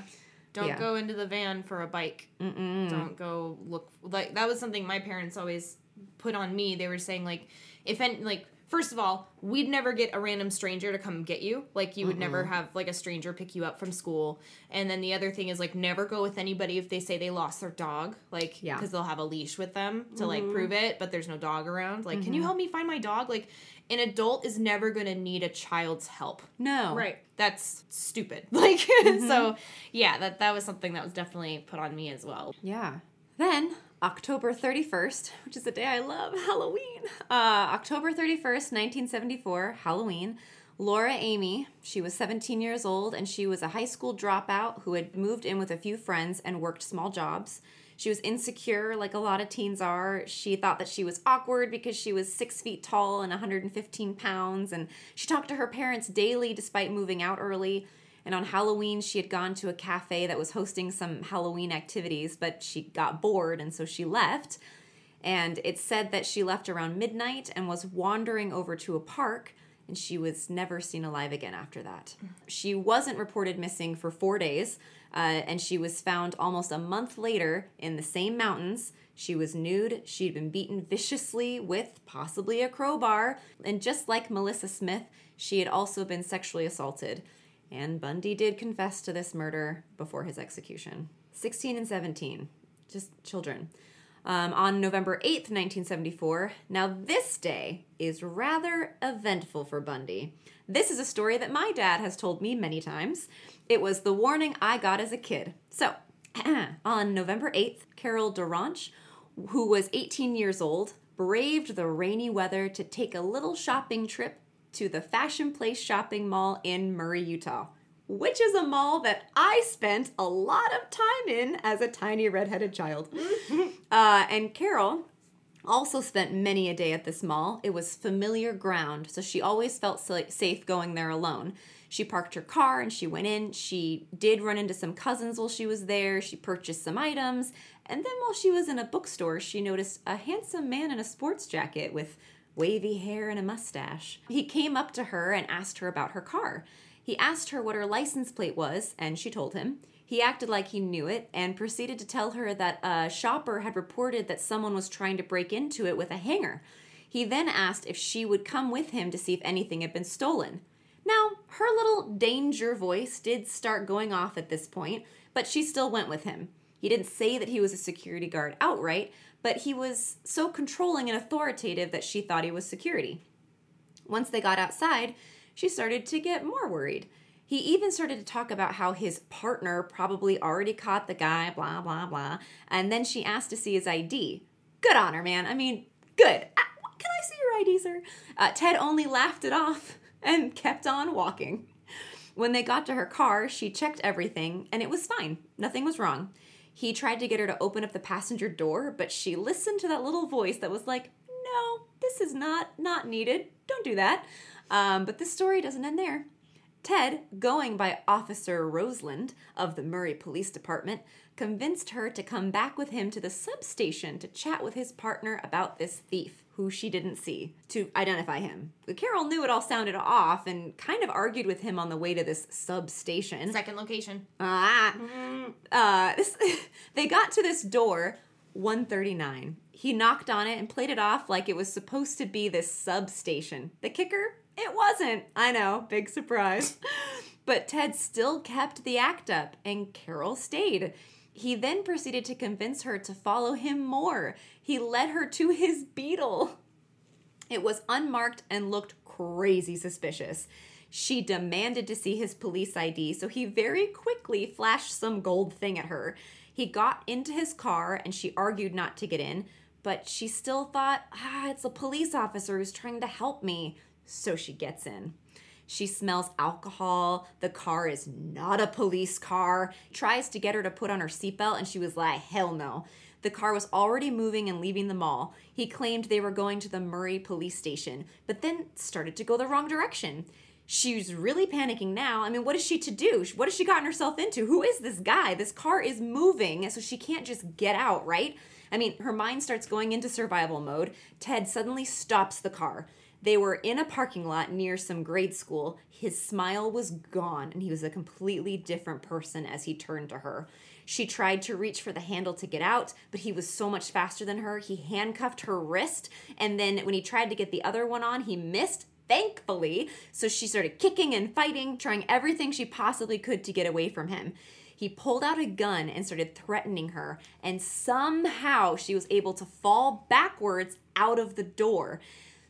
Don't yeah. go into the van for a bike. Mm-mm. Don't go look. Like, that was something my parents always put on me. They were saying, like, if any, like, first of all, we'd never get a random stranger to come get you. Like, you would mm-hmm. never have, like, a stranger pick you up from school. And then the other thing is, like, never go with anybody if they say they lost their dog. Like, because yeah. they'll have a leash with them to, mm-hmm. like, prove it, but there's no dog around. Like, mm-hmm. can you help me find my dog? Like, an adult is never going to need a child's help. No. Right. That's stupid. Like, mm-hmm. so, yeah, that, that was something that was definitely put on me as well. Yeah. Then... October thirty-first, which is the day I love, Halloween. Uh, October thirty-first, nineteen seventy-four, Halloween, Laura Amy, she was seventeen years old, and she was a high school dropout who had moved in with a few friends and worked small jobs. She was insecure, like a lot of teens are. She thought that she was awkward because she was six feet tall and one hundred fifteen pounds, and she talked to her parents daily despite moving out early. And on Halloween, she had gone to a cafe that was hosting some Halloween activities, but she got bored, and so she left. And it's said that she left around midnight and was wandering over to a park, and she was never seen alive again after that. She wasn't reported missing for four days, uh, and she was found almost a month later in the same mountains. She was nude. She'd been beaten viciously with possibly a crowbar. And just like Melissa Smith, she had also been sexually assaulted. And Bundy did confess to this murder before his execution. sixteen and seventeen. Just children. Um, on November eighth, nineteen seventy-four. Now, this day is rather eventful for Bundy. This is a story that my dad has told me many times. It was the warning I got as a kid. So, on November eighth, Carol DaRonch, who was eighteen years old, braved the rainy weather to take a little shopping trip to the Fashion Place Shopping Mall in Murray, Utah, which is a mall that I spent a lot of time in as a tiny redheaded child. uh, and Carol also spent many a day at this mall. It was familiar ground, so she always felt safe going there alone. She parked her car and she went in. She did run into some cousins while she was there. She purchased some items. And then while she was in a bookstore, she noticed a handsome man in a sports jacket with wavy hair and a mustache. He came up to her and asked her about her car. He asked her what her license plate was, and she told him. He acted like he knew it and proceeded to tell her that a shopper had reported that someone was trying to break into it with a hanger. He then asked if she would come with him to see if anything had been stolen. Now, her little danger voice did start going off at this point, but she still went with him. He didn't say that he was a security guard outright, but he was so controlling and authoritative that she thought he was security. Once they got outside, she started to get more worried. He even started to talk about how his partner probably already caught the guy, blah, blah, blah. And then she asked to see his I D. Good on her, man. I mean, good. Can I see your I D, sir? Uh, Ted only laughed it off and kept on walking. When they got to her car, she checked everything, and it was fine. Nothing was wrong. He tried to get her to open up the passenger door, but she listened to that little voice that was like, no, this is not not needed. Don't do that. Um, but this story doesn't end there. Ted, going by Officer Roseland of the Murray Police Department, convinced her to come back with him to the substation to chat with his partner about this thief, who she didn't see, to identify him. But Carol knew it all sounded off and kind of argued with him on the way to this substation. Second location. Ah. Mm-hmm. Uh, this, they got to this door, one thirty-nine. He knocked on it and played it off like it was supposed to be this substation. The kicker? It wasn't. I know, big surprise. But Ted still kept the act up, and Carol stayed. He then proceeded to convince her to follow him more. He led her to his Beetle. It was unmarked and looked crazy suspicious. She demanded to see his police I D, so he very quickly flashed some gold thing at her. He got into his car, and she argued not to get in, but she still thought, ah, it's a police officer who's trying to help me. So she gets in. She smells alcohol. The car is not a police car. Tries to get her to put on her seatbelt, and she was like, hell no. The car was already moving and leaving the mall. He claimed they were going to the Murray police station, but then started to go the wrong direction. She's really panicking now. I mean, what is she to do? What has she gotten herself into? Who is this guy? This car is moving, so she can't just get out, right? I mean, her mind starts going into survival mode. Ted suddenly stops the car. They were in a parking lot near some grade school. His smile was gone, and he was a completely different person as he turned to her. She tried to reach for the handle to get out, but he was so much faster than her. He handcuffed her wrist, and then when he tried to get the other one on, he missed, thankfully. So she started kicking and fighting, trying everything she possibly could to get away from him. He pulled out a gun and started threatening her, and somehow she was able to fall backwards out of the door.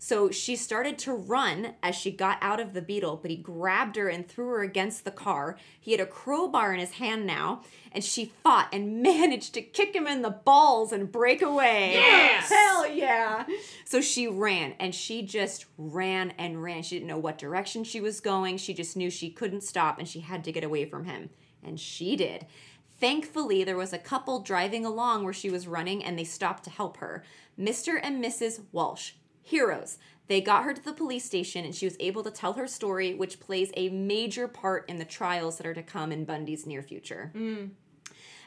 So she started to run as she got out of the Beetle, but he grabbed her and threw her against the car. He had a crowbar in his hand now, and she fought and managed to kick him in the balls and break away. Yes! Hell yeah! So she ran, and she just ran and ran. She didn't know what direction she was going. She just knew she couldn't stop, and she had to get away from him. And she did. Thankfully, there was a couple driving along where she was running, and they stopped to help her. Mister and Missus Walsh. Heroes. They got her to the police station, and she was able to tell her story, which plays a major part in the trials that are to come in Bundy's near future. Mm.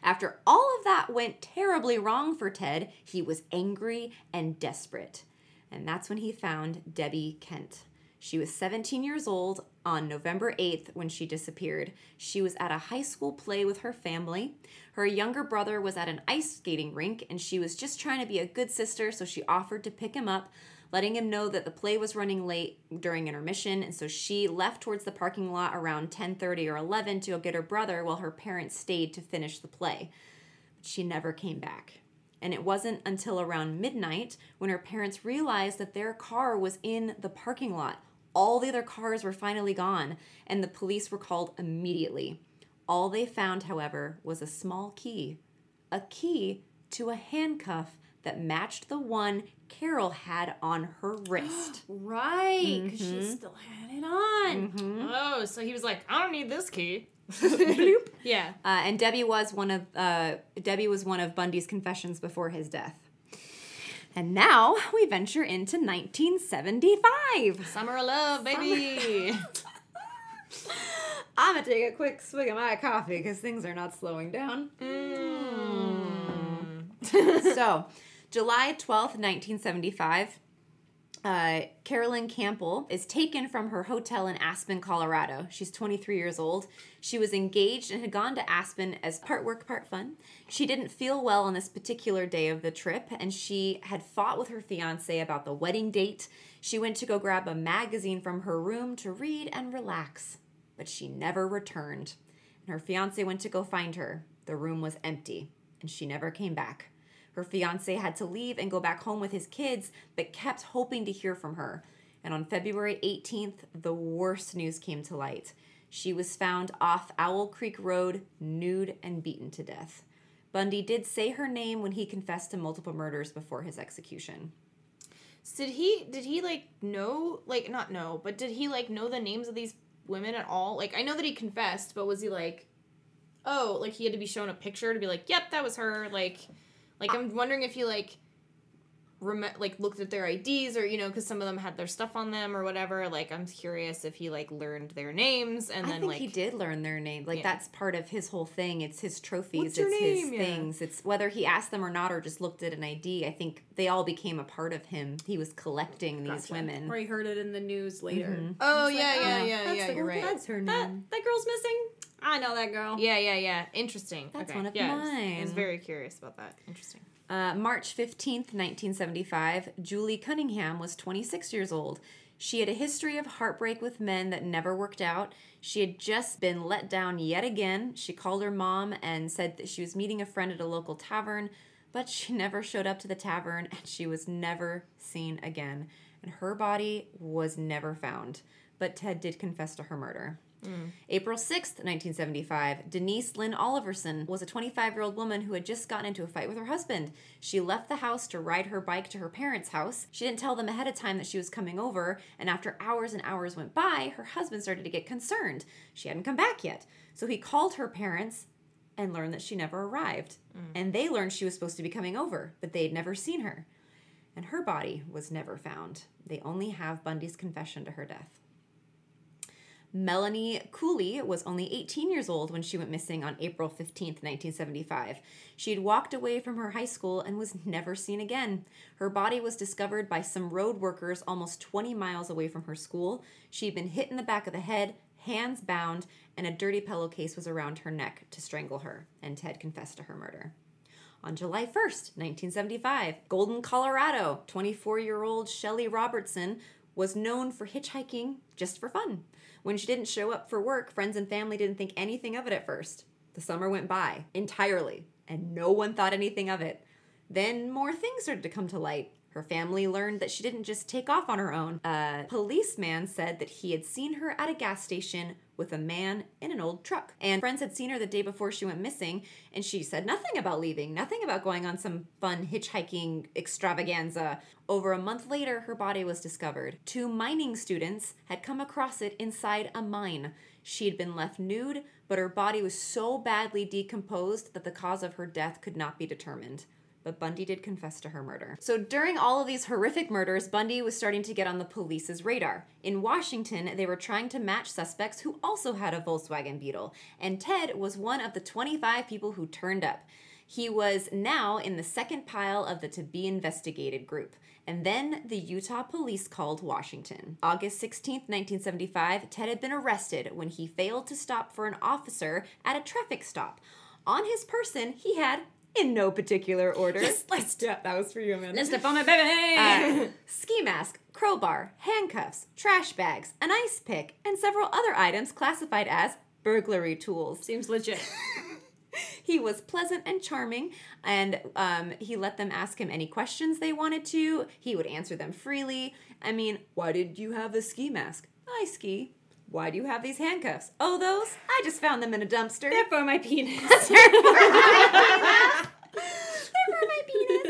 After all of that went terribly wrong for Ted, he was angry and desperate. And that's when he found Debbie Kent. She was seventeen years old on November eighth when she disappeared. She was at a high school play with her family. Her younger brother was at an ice skating rink, and she was just trying to be a good sister, so she offered to pick him up, letting him know that the play was running late during intermission, and so she left towards the parking lot around ten thirty or eleven to go get her brother while her parents stayed to finish the play. But she never came back. And it wasn't until around midnight when her parents realized that their car was in the parking lot. All the other cars were finally gone, and the police were called immediately. All they found, however, was a small key. A key to a handcuff that matched the one Carol had on her wrist. Right, because mm-hmm. she still had it on. Mm-hmm. Oh, so he was like, I don't need this key. Yeah. Uh, and Debbie was one of uh, Debbie was one of Bundy's confessions before his death. And now we venture into nineteen seventy-five. Summer of love, baby. I'm gonna take a quick swig of my coffee because things are not slowing down. Mm. So, July twelfth, nineteen seventy-five, uh, Carolyn Campbell is taken from her hotel in Aspen, Colorado. She's twenty-three years old. She was engaged and had gone to Aspen as part work, part fun. She didn't feel well on this particular day of the trip, and she had fought with her fiancé about the wedding date. She went to go grab a magazine from her room to read and relax, but she never returned. And her fiancé went to go find her. The room was empty, and she never came back. Her fiancé had to leave and go back home with his kids, but kept hoping to hear from her. And on February eighteenth, the worst news came to light. She was found off Owl Creek Road, nude and beaten to death. Bundy did say her name when he confessed to multiple murders before his execution. So did he, did he like, know, like, not know, but did he, like, know the names of these women at all? Like, I know that he confessed, but was he, like, oh, like, he had to be shown a picture to be like, yep, that was her, like... Like, I'm wondering if you, like, rem- like looked at their I Ds or, you know, because some of them had their stuff on them or whatever. Like, I'm curious if he, like, learned their names and I then, like... I think he did learn their name. Like, yeah. That's part of his whole thing. It's his trophies. What's your it's name? His yeah. things. It's whether he asked them or not or just looked at an I D. I think they all became a part of him. He was collecting gotcha. These women. Or he heard it in the news later. Mm-hmm. Oh, yeah, like, yeah, oh, yeah, yeah, that's yeah, the, you're right. That's her name. That, that girl's missing... I know that girl. Yeah, yeah, yeah. Interesting. That's okay. One of yeah, mine. I was, I was very curious about that. Interesting. Uh, March fifteenth, nineteen seventy-five, Julie Cunningham was twenty-six years old. She had a history of heartbreak with men that never worked out. She had just been let down yet again. She called her mom and said that she was meeting a friend at a local tavern, but she never showed up to the tavern, and she was never seen again. And her body was never found. But Ted did confess to her murder. Mm. April sixth, nineteen seventy-five, Denise Lynn Oliverson was a twenty-five-year-old woman who had just gotten into a fight with her husband. She left the house to ride her bike to her parents' house. She didn't tell them ahead of time that she was coming over, and after hours and hours went by, her husband started to get concerned. She hadn't come back yet. So he called her parents and learned that she never arrived. Mm. And they learned she was supposed to be coming over, but they had never seen her. And her body was never found. They only have Bundy's confession to her death. Melanie Cooley was only eighteen years old when she went missing on April fifteenth, nineteen seventy-five. She had walked away from her high school and was never seen again. Her body was discovered by some road workers almost twenty miles away from her school. She had been hit in the back of the head, hands bound, and a dirty pillowcase was around her neck to strangle her, and Ted confessed to her murder. On July first, nineteen seventy-five, Golden, Colorado, twenty-four-year-old Shelley Robertson was known for hitchhiking just for fun. When she didn't show up for work, friends and family didn't think anything of it at first. The summer went by entirely, and no one thought anything of it. Then more things started to come to light. Her family learned that she didn't just take off on her own. A policeman said that he had seen her at a gas station with a man in an old truck. And friends had seen her the day before she went missing, and she said nothing about leaving, nothing about going on some fun hitchhiking extravaganza. Over a month later, her body was discovered. Two mining students had come across it inside a mine. She had been left nude, but her body was so badly decomposed that the cause of her death could not be determined. But Bundy did confess to her murder. So during all of these horrific murders, Bundy was starting to get on the police's radar. In Washington, they were trying to match suspects who also had a Volkswagen Beetle, and Ted was one of the twenty-five people who turned up. He was now in the second pile of the to-be-investigated group. And then the Utah police called Washington. August sixteenth, nineteen seventy-five, Ted had been arrested when he failed to stop for an officer at a traffic stop. On his person, he had, in no particular order. List, list. Yeah, that was for you, Amanda. List up on my baby! Uh, ski mask, crowbar, handcuffs, trash bags, an ice pick, and several other items classified as burglary tools. Seems legit. He was pleasant and charming, and um, he let them ask him any questions they wanted to. He would answer them freely. I mean, why did you have a ski mask? I ski. Why do you have these handcuffs? Oh, those? I just found them in a dumpster. They're for my penis. They're for my penis. They're for my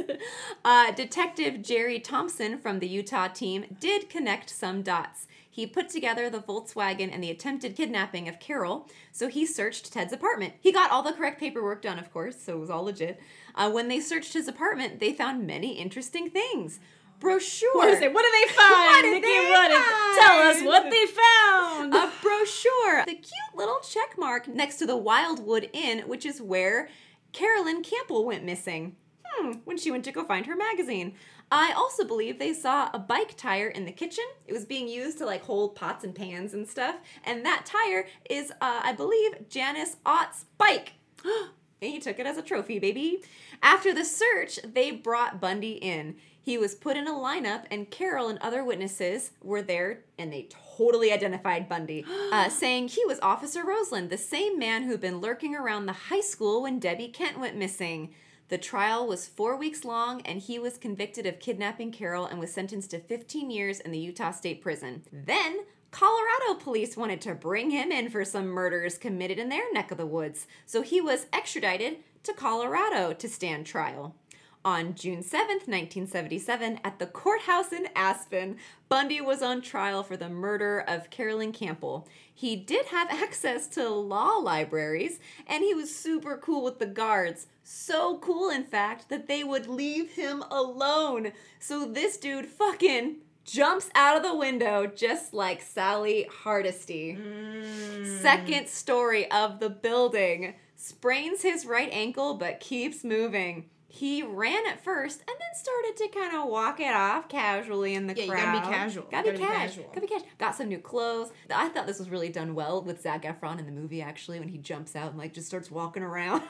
penis. Uh, Detective Jerry Thompson from the Utah team did connect some dots. He put together the Volkswagen and the attempted kidnapping of Carol, so he searched Ted's apartment. He got all the correct paperwork done, of course, so it was all legit. Uh, when they searched his apartment, they found many interesting things. Brochure. What is it? What do they find? What did Nikki, they what find? Is, tell us what they found. A brochure. The cute little check mark next to the Wildwood Inn, which is where Carolyn Campbell went missing. Hmm. When she went to go find her magazine. I also believe they saw a bike tire in the kitchen. It was being used to like hold pots and pans and stuff. And that tire is, uh, I believe, Janice Ott's bike. And he took it as a trophy, baby. After the search, they brought Bundy in. He was put in a lineup, and Carol and other witnesses were there, and they totally identified Bundy, uh, saying he was Officer Roseland, the same man who'd been lurking around the high school when Debbie Kent went missing. The trial was four weeks long, and he was convicted of kidnapping Carol and was sentenced to fifteen years in the Utah State Prison. Then, Colorado police wanted to bring him in for some murders committed in their neck of the woods, so he was extradited to Colorado to stand trial. On June seventh, nineteen seventy-seven, at the courthouse in Aspen, Bundy was on trial for the murder of Carolyn Campbell. He did have access to law libraries, and he was super cool with the guards. So cool, in fact, that they would leave him alone. So this dude fucking jumps out of the window just like Sally Hardesty. Mm. Second story of the building. Sprains his right ankle but keeps moving. He ran at first and then started to kind of walk it off casually in the yeah, crowd. Yeah, you gotta be casual. Gotta, gotta be, cash. be casual. Gotta be casual. Got some new clothes. I thought this was really done well with Zac Efron in the movie, actually, when he jumps out and, like, just starts walking around.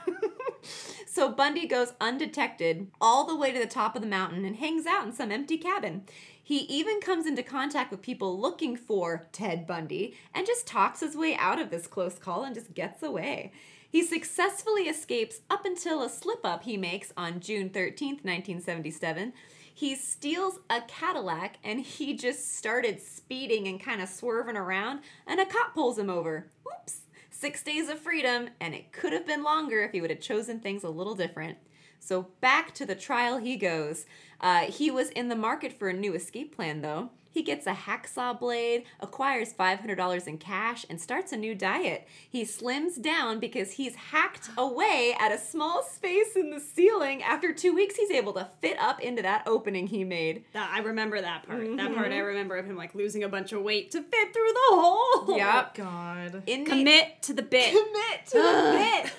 So Bundy goes undetected all the way to the top of the mountain and hangs out in some empty cabin. He even comes into contact with people looking for Ted Bundy and just talks his way out of this close call and just gets away. He successfully escapes up until a slip-up he makes on June thirteenth, nineteen seventy-seven. He steals a Cadillac, and he just started speeding and kind of swerving around, and a cop pulls him over. Whoops! Six days of freedom, and it could have been longer if he would have chosen things a little different. So back to the trial he goes. Uh, he was in the market for a new escape plan, though. He gets a hacksaw blade, acquires five hundred dollars in cash, and starts a new diet. He slims down because he's hacked away at a small space in the ceiling. After two weeks, he's able to fit up into that opening he made. I remember that part. Mm-hmm. That part I remember of him, like, losing a bunch of weight to fit through the hole. Yep. Oh, God. Inmate- Commit to the bit. Commit to the bit.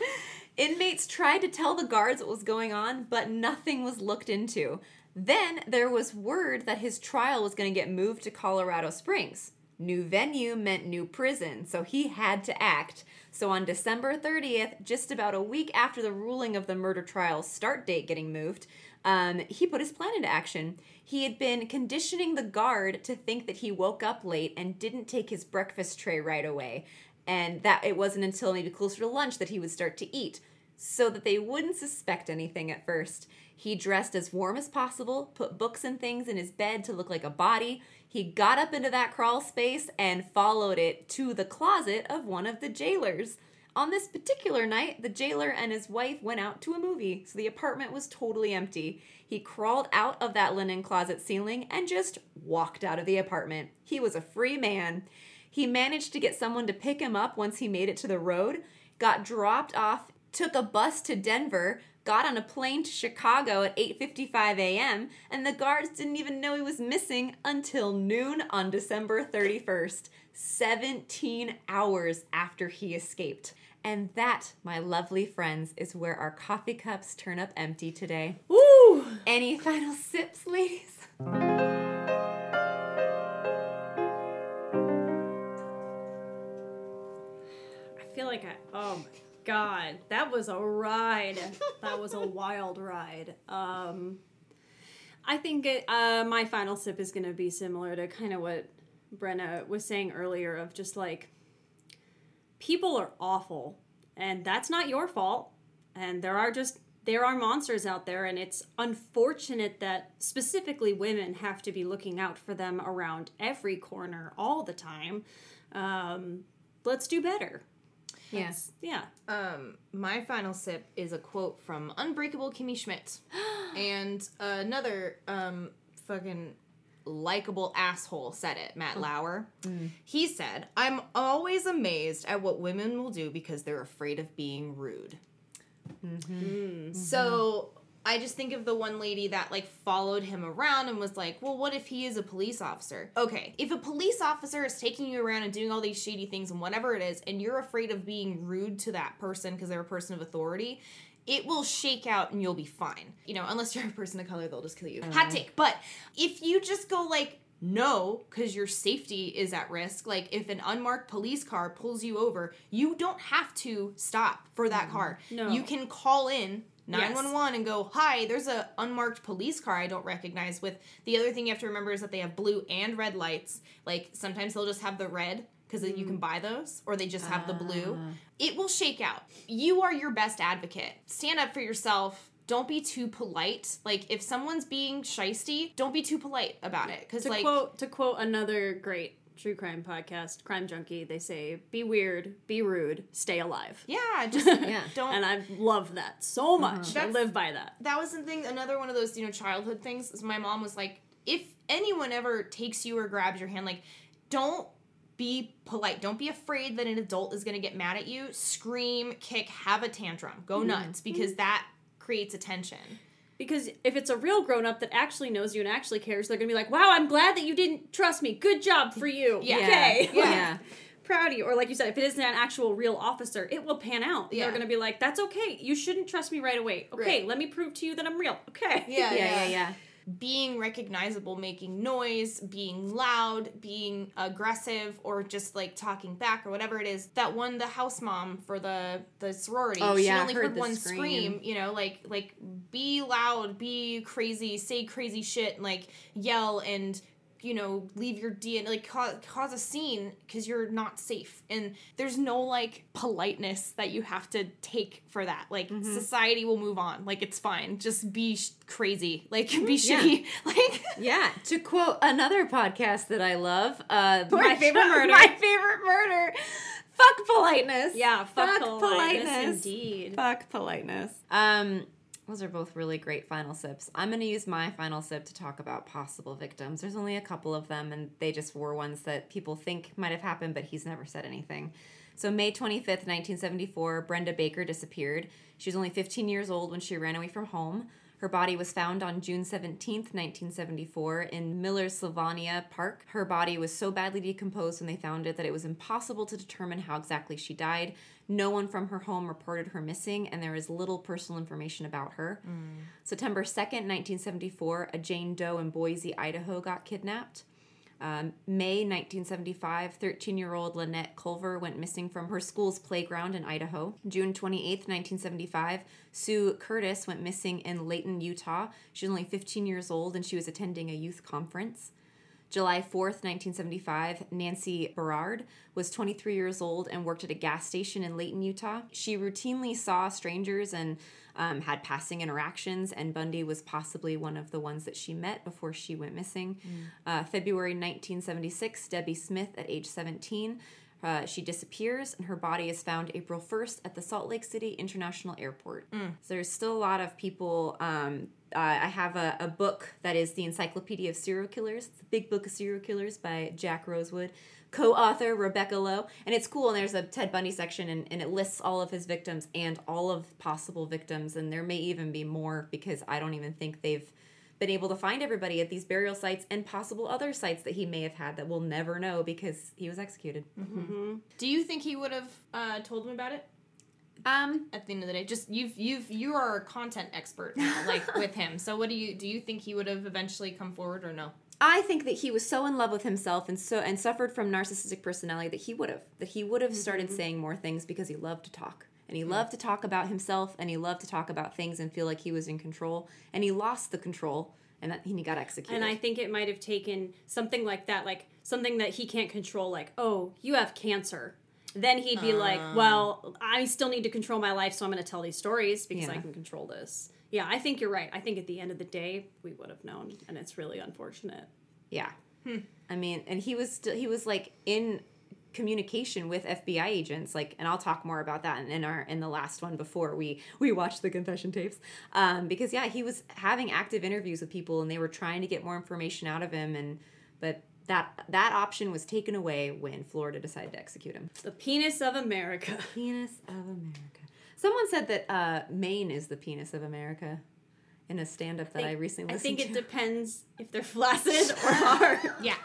Inmates tried to tell the guards what was going on, but nothing was looked into. Then there was word that his trial was going to get moved to Colorado Springs. New venue meant new prison, so he had to act. So on December thirtieth, just about a week after the ruling of the murder trial's start date getting moved, um, he put his plan into action. He had been conditioning the guard to think that he woke up late and didn't take his breakfast tray right away, and that it wasn't until maybe closer to lunch that he would start to eat, so that they wouldn't suspect anything at first. He dressed as warm as possible, put books and things in his bed to look like a body. He got up into that crawl space and followed it to the closet of one of the jailers. On this particular night, the jailer and his wife went out to a movie, so the apartment was totally empty. He crawled out of that linen closet ceiling and just walked out of the apartment. He was a free man. He managed to get someone to pick him up once he made it to the road, got dropped off, took a bus to Denver, got on a plane to Chicago at eight fifty-five a.m., and the guards didn't even know he was missing until noon on December thirty-first, seventeen hours after he escaped. And that, my lovely friends, is where our coffee cups turn up empty today. Woo! Any final sips, ladies? I feel like I... Oh, my God, that was a ride. That was a wild ride. Um, I think it, uh, my final sip is going to be similar to kind of what Brenna was saying earlier of just like, people are awful and that's not your fault. And there are just, there are monsters out there, and it's unfortunate that specifically women have to be looking out for them around every corner all the time. Um, let's do better. Yes. Yeah. Um, my final sip is a quote from Unbreakable Kimmy Schmidt. And another um, fucking likable asshole said it, Matt Lauer. Mm. He said, "I'm always amazed at what women will do because they're afraid of being rude." Mm-hmm. Mm-hmm. So I just think of the one lady that, like, followed him around and was like, well, what if he is a police officer? Okay, if a police officer is taking you around and doing all these shady things and whatever it is, and you're afraid of being rude to that person because they're a person of authority, it will shake out and you'll be fine. You know, unless you're a person of color, they'll just kill you. Uh-huh. Hot take. But if you just go, like, no, because your safety is at risk. Like, if an unmarked police car pulls you over, you don't have to stop for that mm-hmm. car. No. You can call in nine one one yes. and go, hi, there's a unmarked police car I don't recognize with. The other thing you have to remember is that they have blue and red lights. Like, sometimes they'll just have the red because mm. you can buy those, or they just have uh. the blue. It will shake out. You are your best advocate. Stand up for yourself. Don't be too polite. Like, if someone's being shisty, don't be too polite about it. Because, like, quote, to quote another great true crime podcast, Crime Junkie, they say, be weird, be rude, stay alive. Yeah, just yeah. don't. And I love that so much. I live by that. That was the thing, another one of those, you know, childhood things, is my mom was like, if anyone ever takes you or grabs your hand, like, don't be polite. Don't be afraid that an adult is going to get mad at you. Scream, kick, have a tantrum. Go mm. nuts, because mm. that creates attention. Because if it's a real grown-up that actually knows you and actually cares, they're going to be like, wow, I'm glad that you didn't trust me. Good job for you. Yeah. Okay. Yeah. yeah. Proud of you. Or like you said, if it isn't an actual real officer, it will pan out. Yeah. They're going to be like, that's okay. You shouldn't trust me right away. Okay, right. Let me prove to you that I'm real. Okay. Yeah, yeah, yeah. yeah, yeah. Being recognizable, making noise, being loud, being aggressive, or just, like, talking back or whatever it is. That one, the house mom for the, the sorority. Oh, yeah. She only heard, heard one scream. scream. You know, like, like be loud, be crazy, say crazy shit, and, like, yell and, you know, leave your D N A, like, cause, cause a scene because you're not safe. And there's no, like, politeness that you have to take for that. Like, mm-hmm. society will move on. Like, it's fine. Just be sh- crazy. Like, be yeah. shitty. Like, yeah. To quote another podcast that I love, uh, My Favorite Murder. My Favorite Murder. Fuck politeness. Yeah, fuck, fuck politeness. politeness. Indeed. Fuck politeness. Um... Those are both really great final sips. I'm going to use my final sip to talk about possible victims. There's only a couple of them, and they just were ones that people think might have happened, but he's never said anything. So May twenty-fifth, nineteen seventy-four, Brenda Baker disappeared. She was only fifteen years old when she ran away from home. Her body was found on June seventeenth, nineteen seventy-four, in Miller's Sylvania Park. Her body was so badly decomposed when they found it that it was impossible to determine how exactly she died. No one from her home reported her missing, and there is little personal information about her. Mm. September second, nineteen seventy-four, a Jane Doe in Boise, Idaho got kidnapped. Um, May nineteen seventy-five, thirteen-year-old Lynette Culver went missing from her school's playground in Idaho. June twenty-eighth, nineteen seventy-five, Sue Curtis went missing in Layton, Utah. She was only fifteen years old, and she was attending a youth conference. July fourth, nineteen seventy-five, Nancy Berard was twenty-three years old and worked at a gas station in Layton, Utah. She routinely saw strangers and um, had passing interactions, and Bundy was possibly one of the ones that she met before she went missing. Mm. Uh, February nineteen seventy-six, Debbie Smith at age seventeen. Uh, she disappears, and her body is found April first at the Salt Lake City International Airport. Mm. So there's still a lot of people. Um, uh, I have a, a book that is the Encyclopedia of Serial Killers. It's the Big Book of Serial Killers by Jack Rosewood, co-author Rebecca Lowe. And it's cool, and there's a Ted Bundy section, and, and it lists all of his victims and all of possible victims, and there may even be more because I don't even think they've been able to find everybody at these burial sites and possible other sites that he may have had that we'll never know because he was executed. Mm-hmm. Do you think he would have uh, told him about it? Um, at the end of the day, just you've you've you are a content expert now, like with him. So what do you do? You think he would have eventually come forward or no? I think that he was so in love with himself and so and suffered from narcissistic personality that he would have that he would have started mm-hmm. saying more things because he loved to talk. And he loved to talk about himself, and he loved to talk about things and feel like he was in control. And he lost the control, and, that, and he got executed. And I think it might have taken something like that, like something that he can't control, like, oh, you have cancer. Then he'd be um. like, well, I still need to control my life, so I'm going to tell these stories because yeah. I can control this. Yeah, I think you're right. I think at the end of the day, we would have known, and it's really unfortunate. Yeah. Hmm. I mean, and he was st- he was like in communication with F B I agents, like, and I'll talk more about that in, in our in the last one before we we watch the confession tapes, um because yeah he was having active interviews with people and they were trying to get more information out of him, and but that that option was taken away when Florida decided to execute him. The penis of America. The penis of America. Someone said that uh Maine is the penis of America in a stand-up I think, that I recently listened to. I think it to. depends if they're flaccid or hard. Yeah.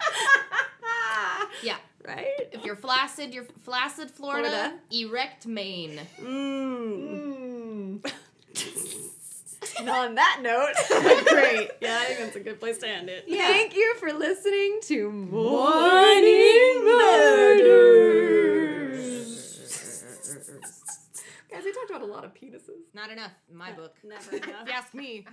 Yeah. Right? If you're flaccid, you're flaccid Florida, Florida. Erect Maine. Mmm. Mm. And on that note, great. Yeah, I think that's a good place to end it. Yeah. Thank you for listening to Morning Murders. Guys, we talked about a lot of penises. Not enough in my book. Never enough. If you ask me.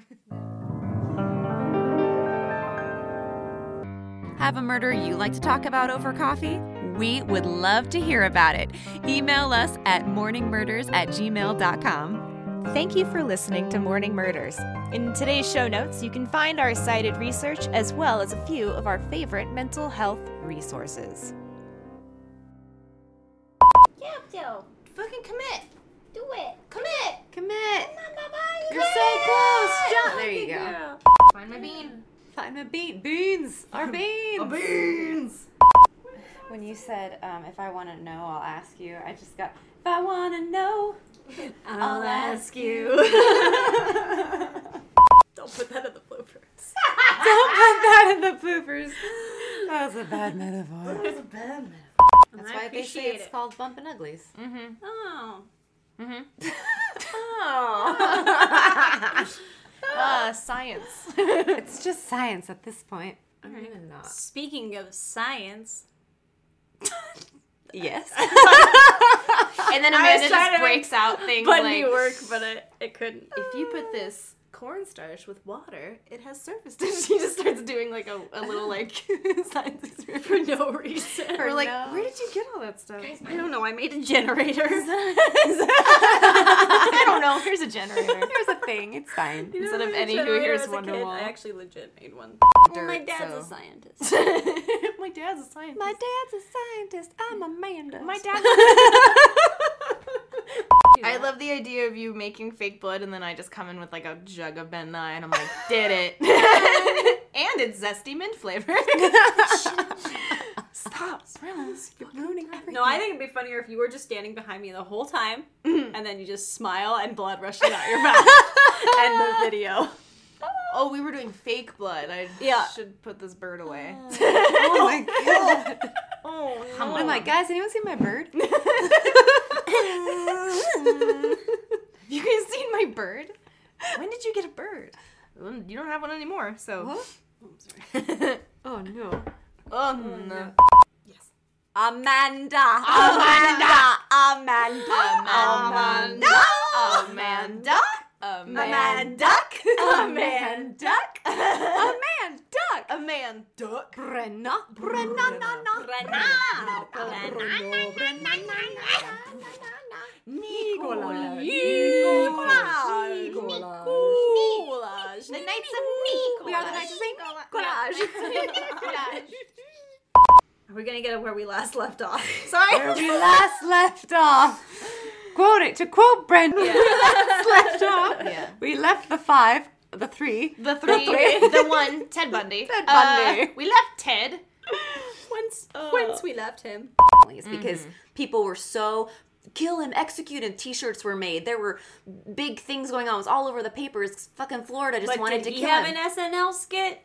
Have a murder you like to talk about over coffee? We would love to hear about it. Email us at morning murders at gmail dot com. Thank you for listening to Morning Murders. In today's show notes, you can find our cited research as well as a few of our favorite mental health resources. Yeah, yo, fucking commit. Do it. Commit. Commit. You're so close. Jump. There you go. Find my bean. Find my bean. Beans. Our beans. Our beans. When you said, um, if I want to know, I'll ask you, I just got, if I want to know, I'll ask you. Don't put that in the bloopers. Don't put that in the bloopers. That was a bad metaphor. That was a bad metaphor. That's why they say it's it. called Bumpin' Uglies. Mm-hmm. Oh. Mm-hmm. Oh. Uh, science. It's just science at this point. I'm right. gonna not. Speaking of science. Yes. And then Amanda just breaks out things like. Bundy work, but it, it couldn't. If you put this cornstarch with water, it has surface tension. She just starts doing like a, a little like science experiment for no reason. We're like, no. Where did you get all that stuff? Guys, I don't know. I made a generator. I don't know. Here's a generator. Here's a thing. It's fine. You Instead of any who hears Wonderwall. I actually legit made one. Well, my dad's so. a scientist. My dad's a scientist. My dad's a scientist. I'm Amanda. My dad's a Yeah. I love the idea of you making fake blood, and then I just come in with like a jug of Benna, and I'm like, did it. And it's zesty mint flavor. Stop. You're ruining everything. No, I think it'd be funnier if you were just standing behind me the whole time, mm-hmm. and then you just smile and blood rushing out your mouth. End the video. Oh, we were doing fake blood. I yeah. should put this bird away. Uh, oh my god. Oh, no. I'm like, guys, anyone seen my bird? Have you guys seen my bird? When did you get a bird? You don't have one anymore, so. What? Oh, I'm sorry. Oh, no. Oh, no. Yes. Amanda. Amanda. Amanda. Amanda. Amanda. Amanda. A man duck. A man duck. A man duck. A man duck. Brenna. Brenna. Brenna. Brenna. Nicola. Nicola. Nicola. The Knights of Nicola. We are the Knights of Saint Nicola. We're gonna get where we last left off. Sorry. Where we last left off. Quote it. To quote Brenda, yeah. That's left off. Yeah. We left the five, the three. The three. The, three. The one, Ted Bundy. Ted Bundy. Uh, we left Ted. Once uh. Once we left him. It's because mm-hmm. people were so, kill him, execute him, t-shirts were made. There were big things going on. It was all over the papers. Fucking Florida just but wanted to kill him. Did he have an S N L skit?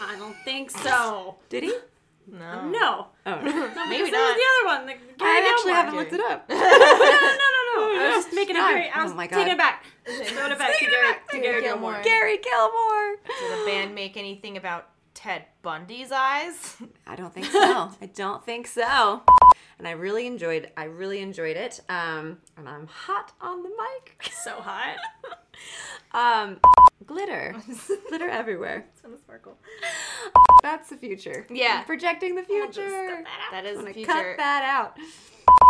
I don't think so. Did he? No. No. Oh. No, maybe not. The other one. The I actually haven't looked it up. no, no, no, no, no. I was just making no, a very. I was oh my god. Taking it back. Throwing it back to Gary, to Gary Gilmore. Gilmore. Gary Gilmore. Did the band make anything about Ted Bundy's eyes? I don't think so. I don't think so. And I really enjoyed. I really enjoyed it. Um, and I'm hot on the mic. So hot. um, glitter, glitter everywhere. It's gonna sparkle. That's the future. Yeah, I'm projecting the future. That, that is I'm the future. Cut that out.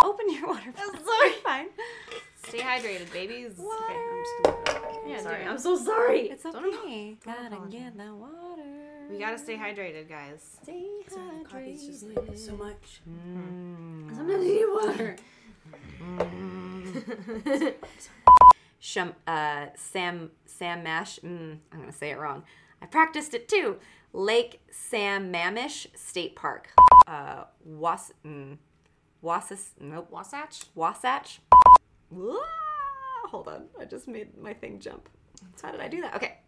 Open your water bottle. Sorry, fine. Stay hydrated, babies. Water. Okay, I'm just gonna go. Yeah, sorry. Dude. I'm so sorry. It's okay. Gotta get that water. We gotta stay hydrated, guys. Stay hydrated. Coffee's just like this so much. Mm. Sometimes you need water. Mm. Shum, uh, Sam, Sam Mash. Mm, I'm gonna say it wrong. I practiced it too. Lake Sammamish State Park. Uh, Was, mm, Wasas, nope. Wasatch. Wasatch. Whoa, hold on, I just made my thing jump. How did I do that? Okay.